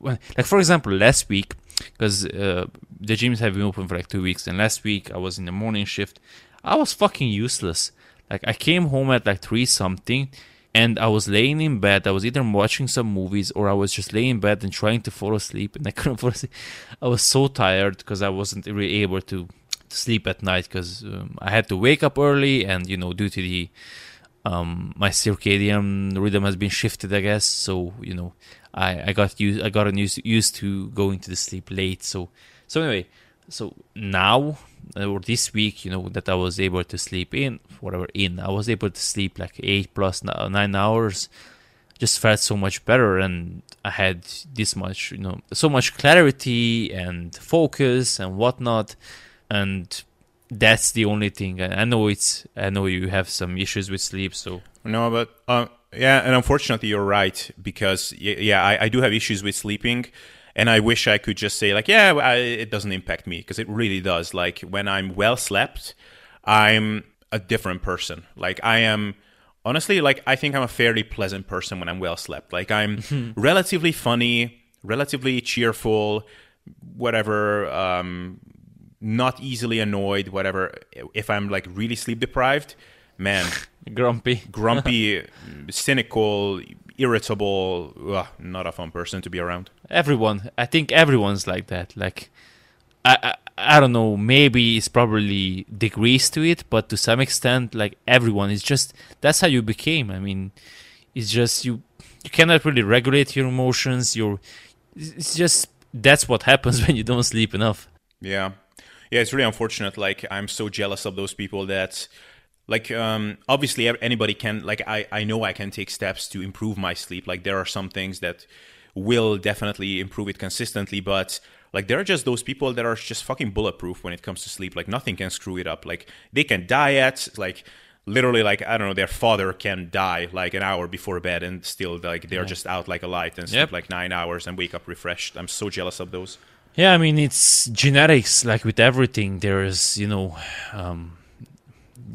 like, for example, last week, because the gyms have been open for like 2 weeks, and last week I was in the morning shift. I was fucking useless. Like, I came home at like 3 something, and I was laying in bed. I was either watching some movies or I was just laying in bed and trying to fall asleep, and I couldn't fall asleep. I was so tired because I wasn't really able to sleep at night because I had to wake up early, and you know, due to the my circadian rhythm has been shifted, I guess. So you know, I got used to going to the sleep late. So anyway, so now, or this week, you know, that I was able to sleep I was able to sleep like 8 plus 9 hours, just felt so much better, and I had this much, you know, so much clarity and focus and whatnot. And that's the only thing. I know you have some issues with sleep, so no, but yeah, and unfortunately you're right, because yeah, I do have issues with sleeping. And I wish I could just say, like, yeah, it doesn't impact me, because it really does. Like, when I'm well slept, I'm a different person. Like, I am, honestly, like, I think I'm a fairly pleasant person when I'm well slept. Like, I'm relatively funny, relatively cheerful, whatever, not easily annoyed, whatever. If I'm, like, really sleep deprived, man. Grumpy, cynical, irritable, not a fun person to be around. Everyone, I think everyone's like that. Like, I don't know, maybe it's probably degrees to it, but to some extent, like, everyone is just, that's how you became. I mean, it's just, you cannot really regulate your emotions. It's just, that's what happens when you don't sleep enough. Yeah, it's really unfortunate. Like, I'm so jealous of those people that, like, obviously anybody can, like, I know I can take steps to improve my sleep. Like, there are some things that will definitely improve it consistently, but, like, there are just those people that are just fucking bulletproof when it comes to sleep. Like, nothing can screw it up. Like, they can diet, like, literally, like, I don't know, their father can die, like, an hour before bed, and still, like, they're just out like a light and sleep like 9 hours and wake up refreshed. I'm so jealous of those. Yeah, I mean, it's genetics, like, with everything. There is, you know,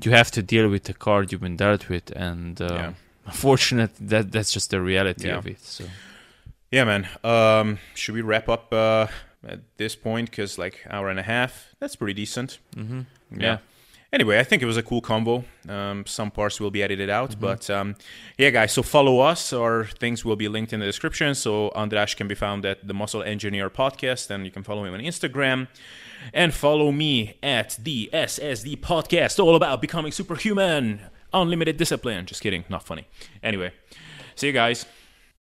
you have to deal with the card you've been dealt with, and unfortunately, that's just the reality of it. So, yeah, man. Should we wrap up at this point? Because, like, hour and a half, that's pretty decent. Mm-hmm. Yeah. Anyway, I think it was a cool combo. Some parts will be edited out, but yeah, guys. So follow us. Our things will be linked in the description. So András can be found at the Muscle Engineer Podcast, and you can follow him on Instagram. And follow me at the SSD Podcast, all about becoming superhuman, unlimited discipline. Just kidding, not funny. Anyway, see you guys.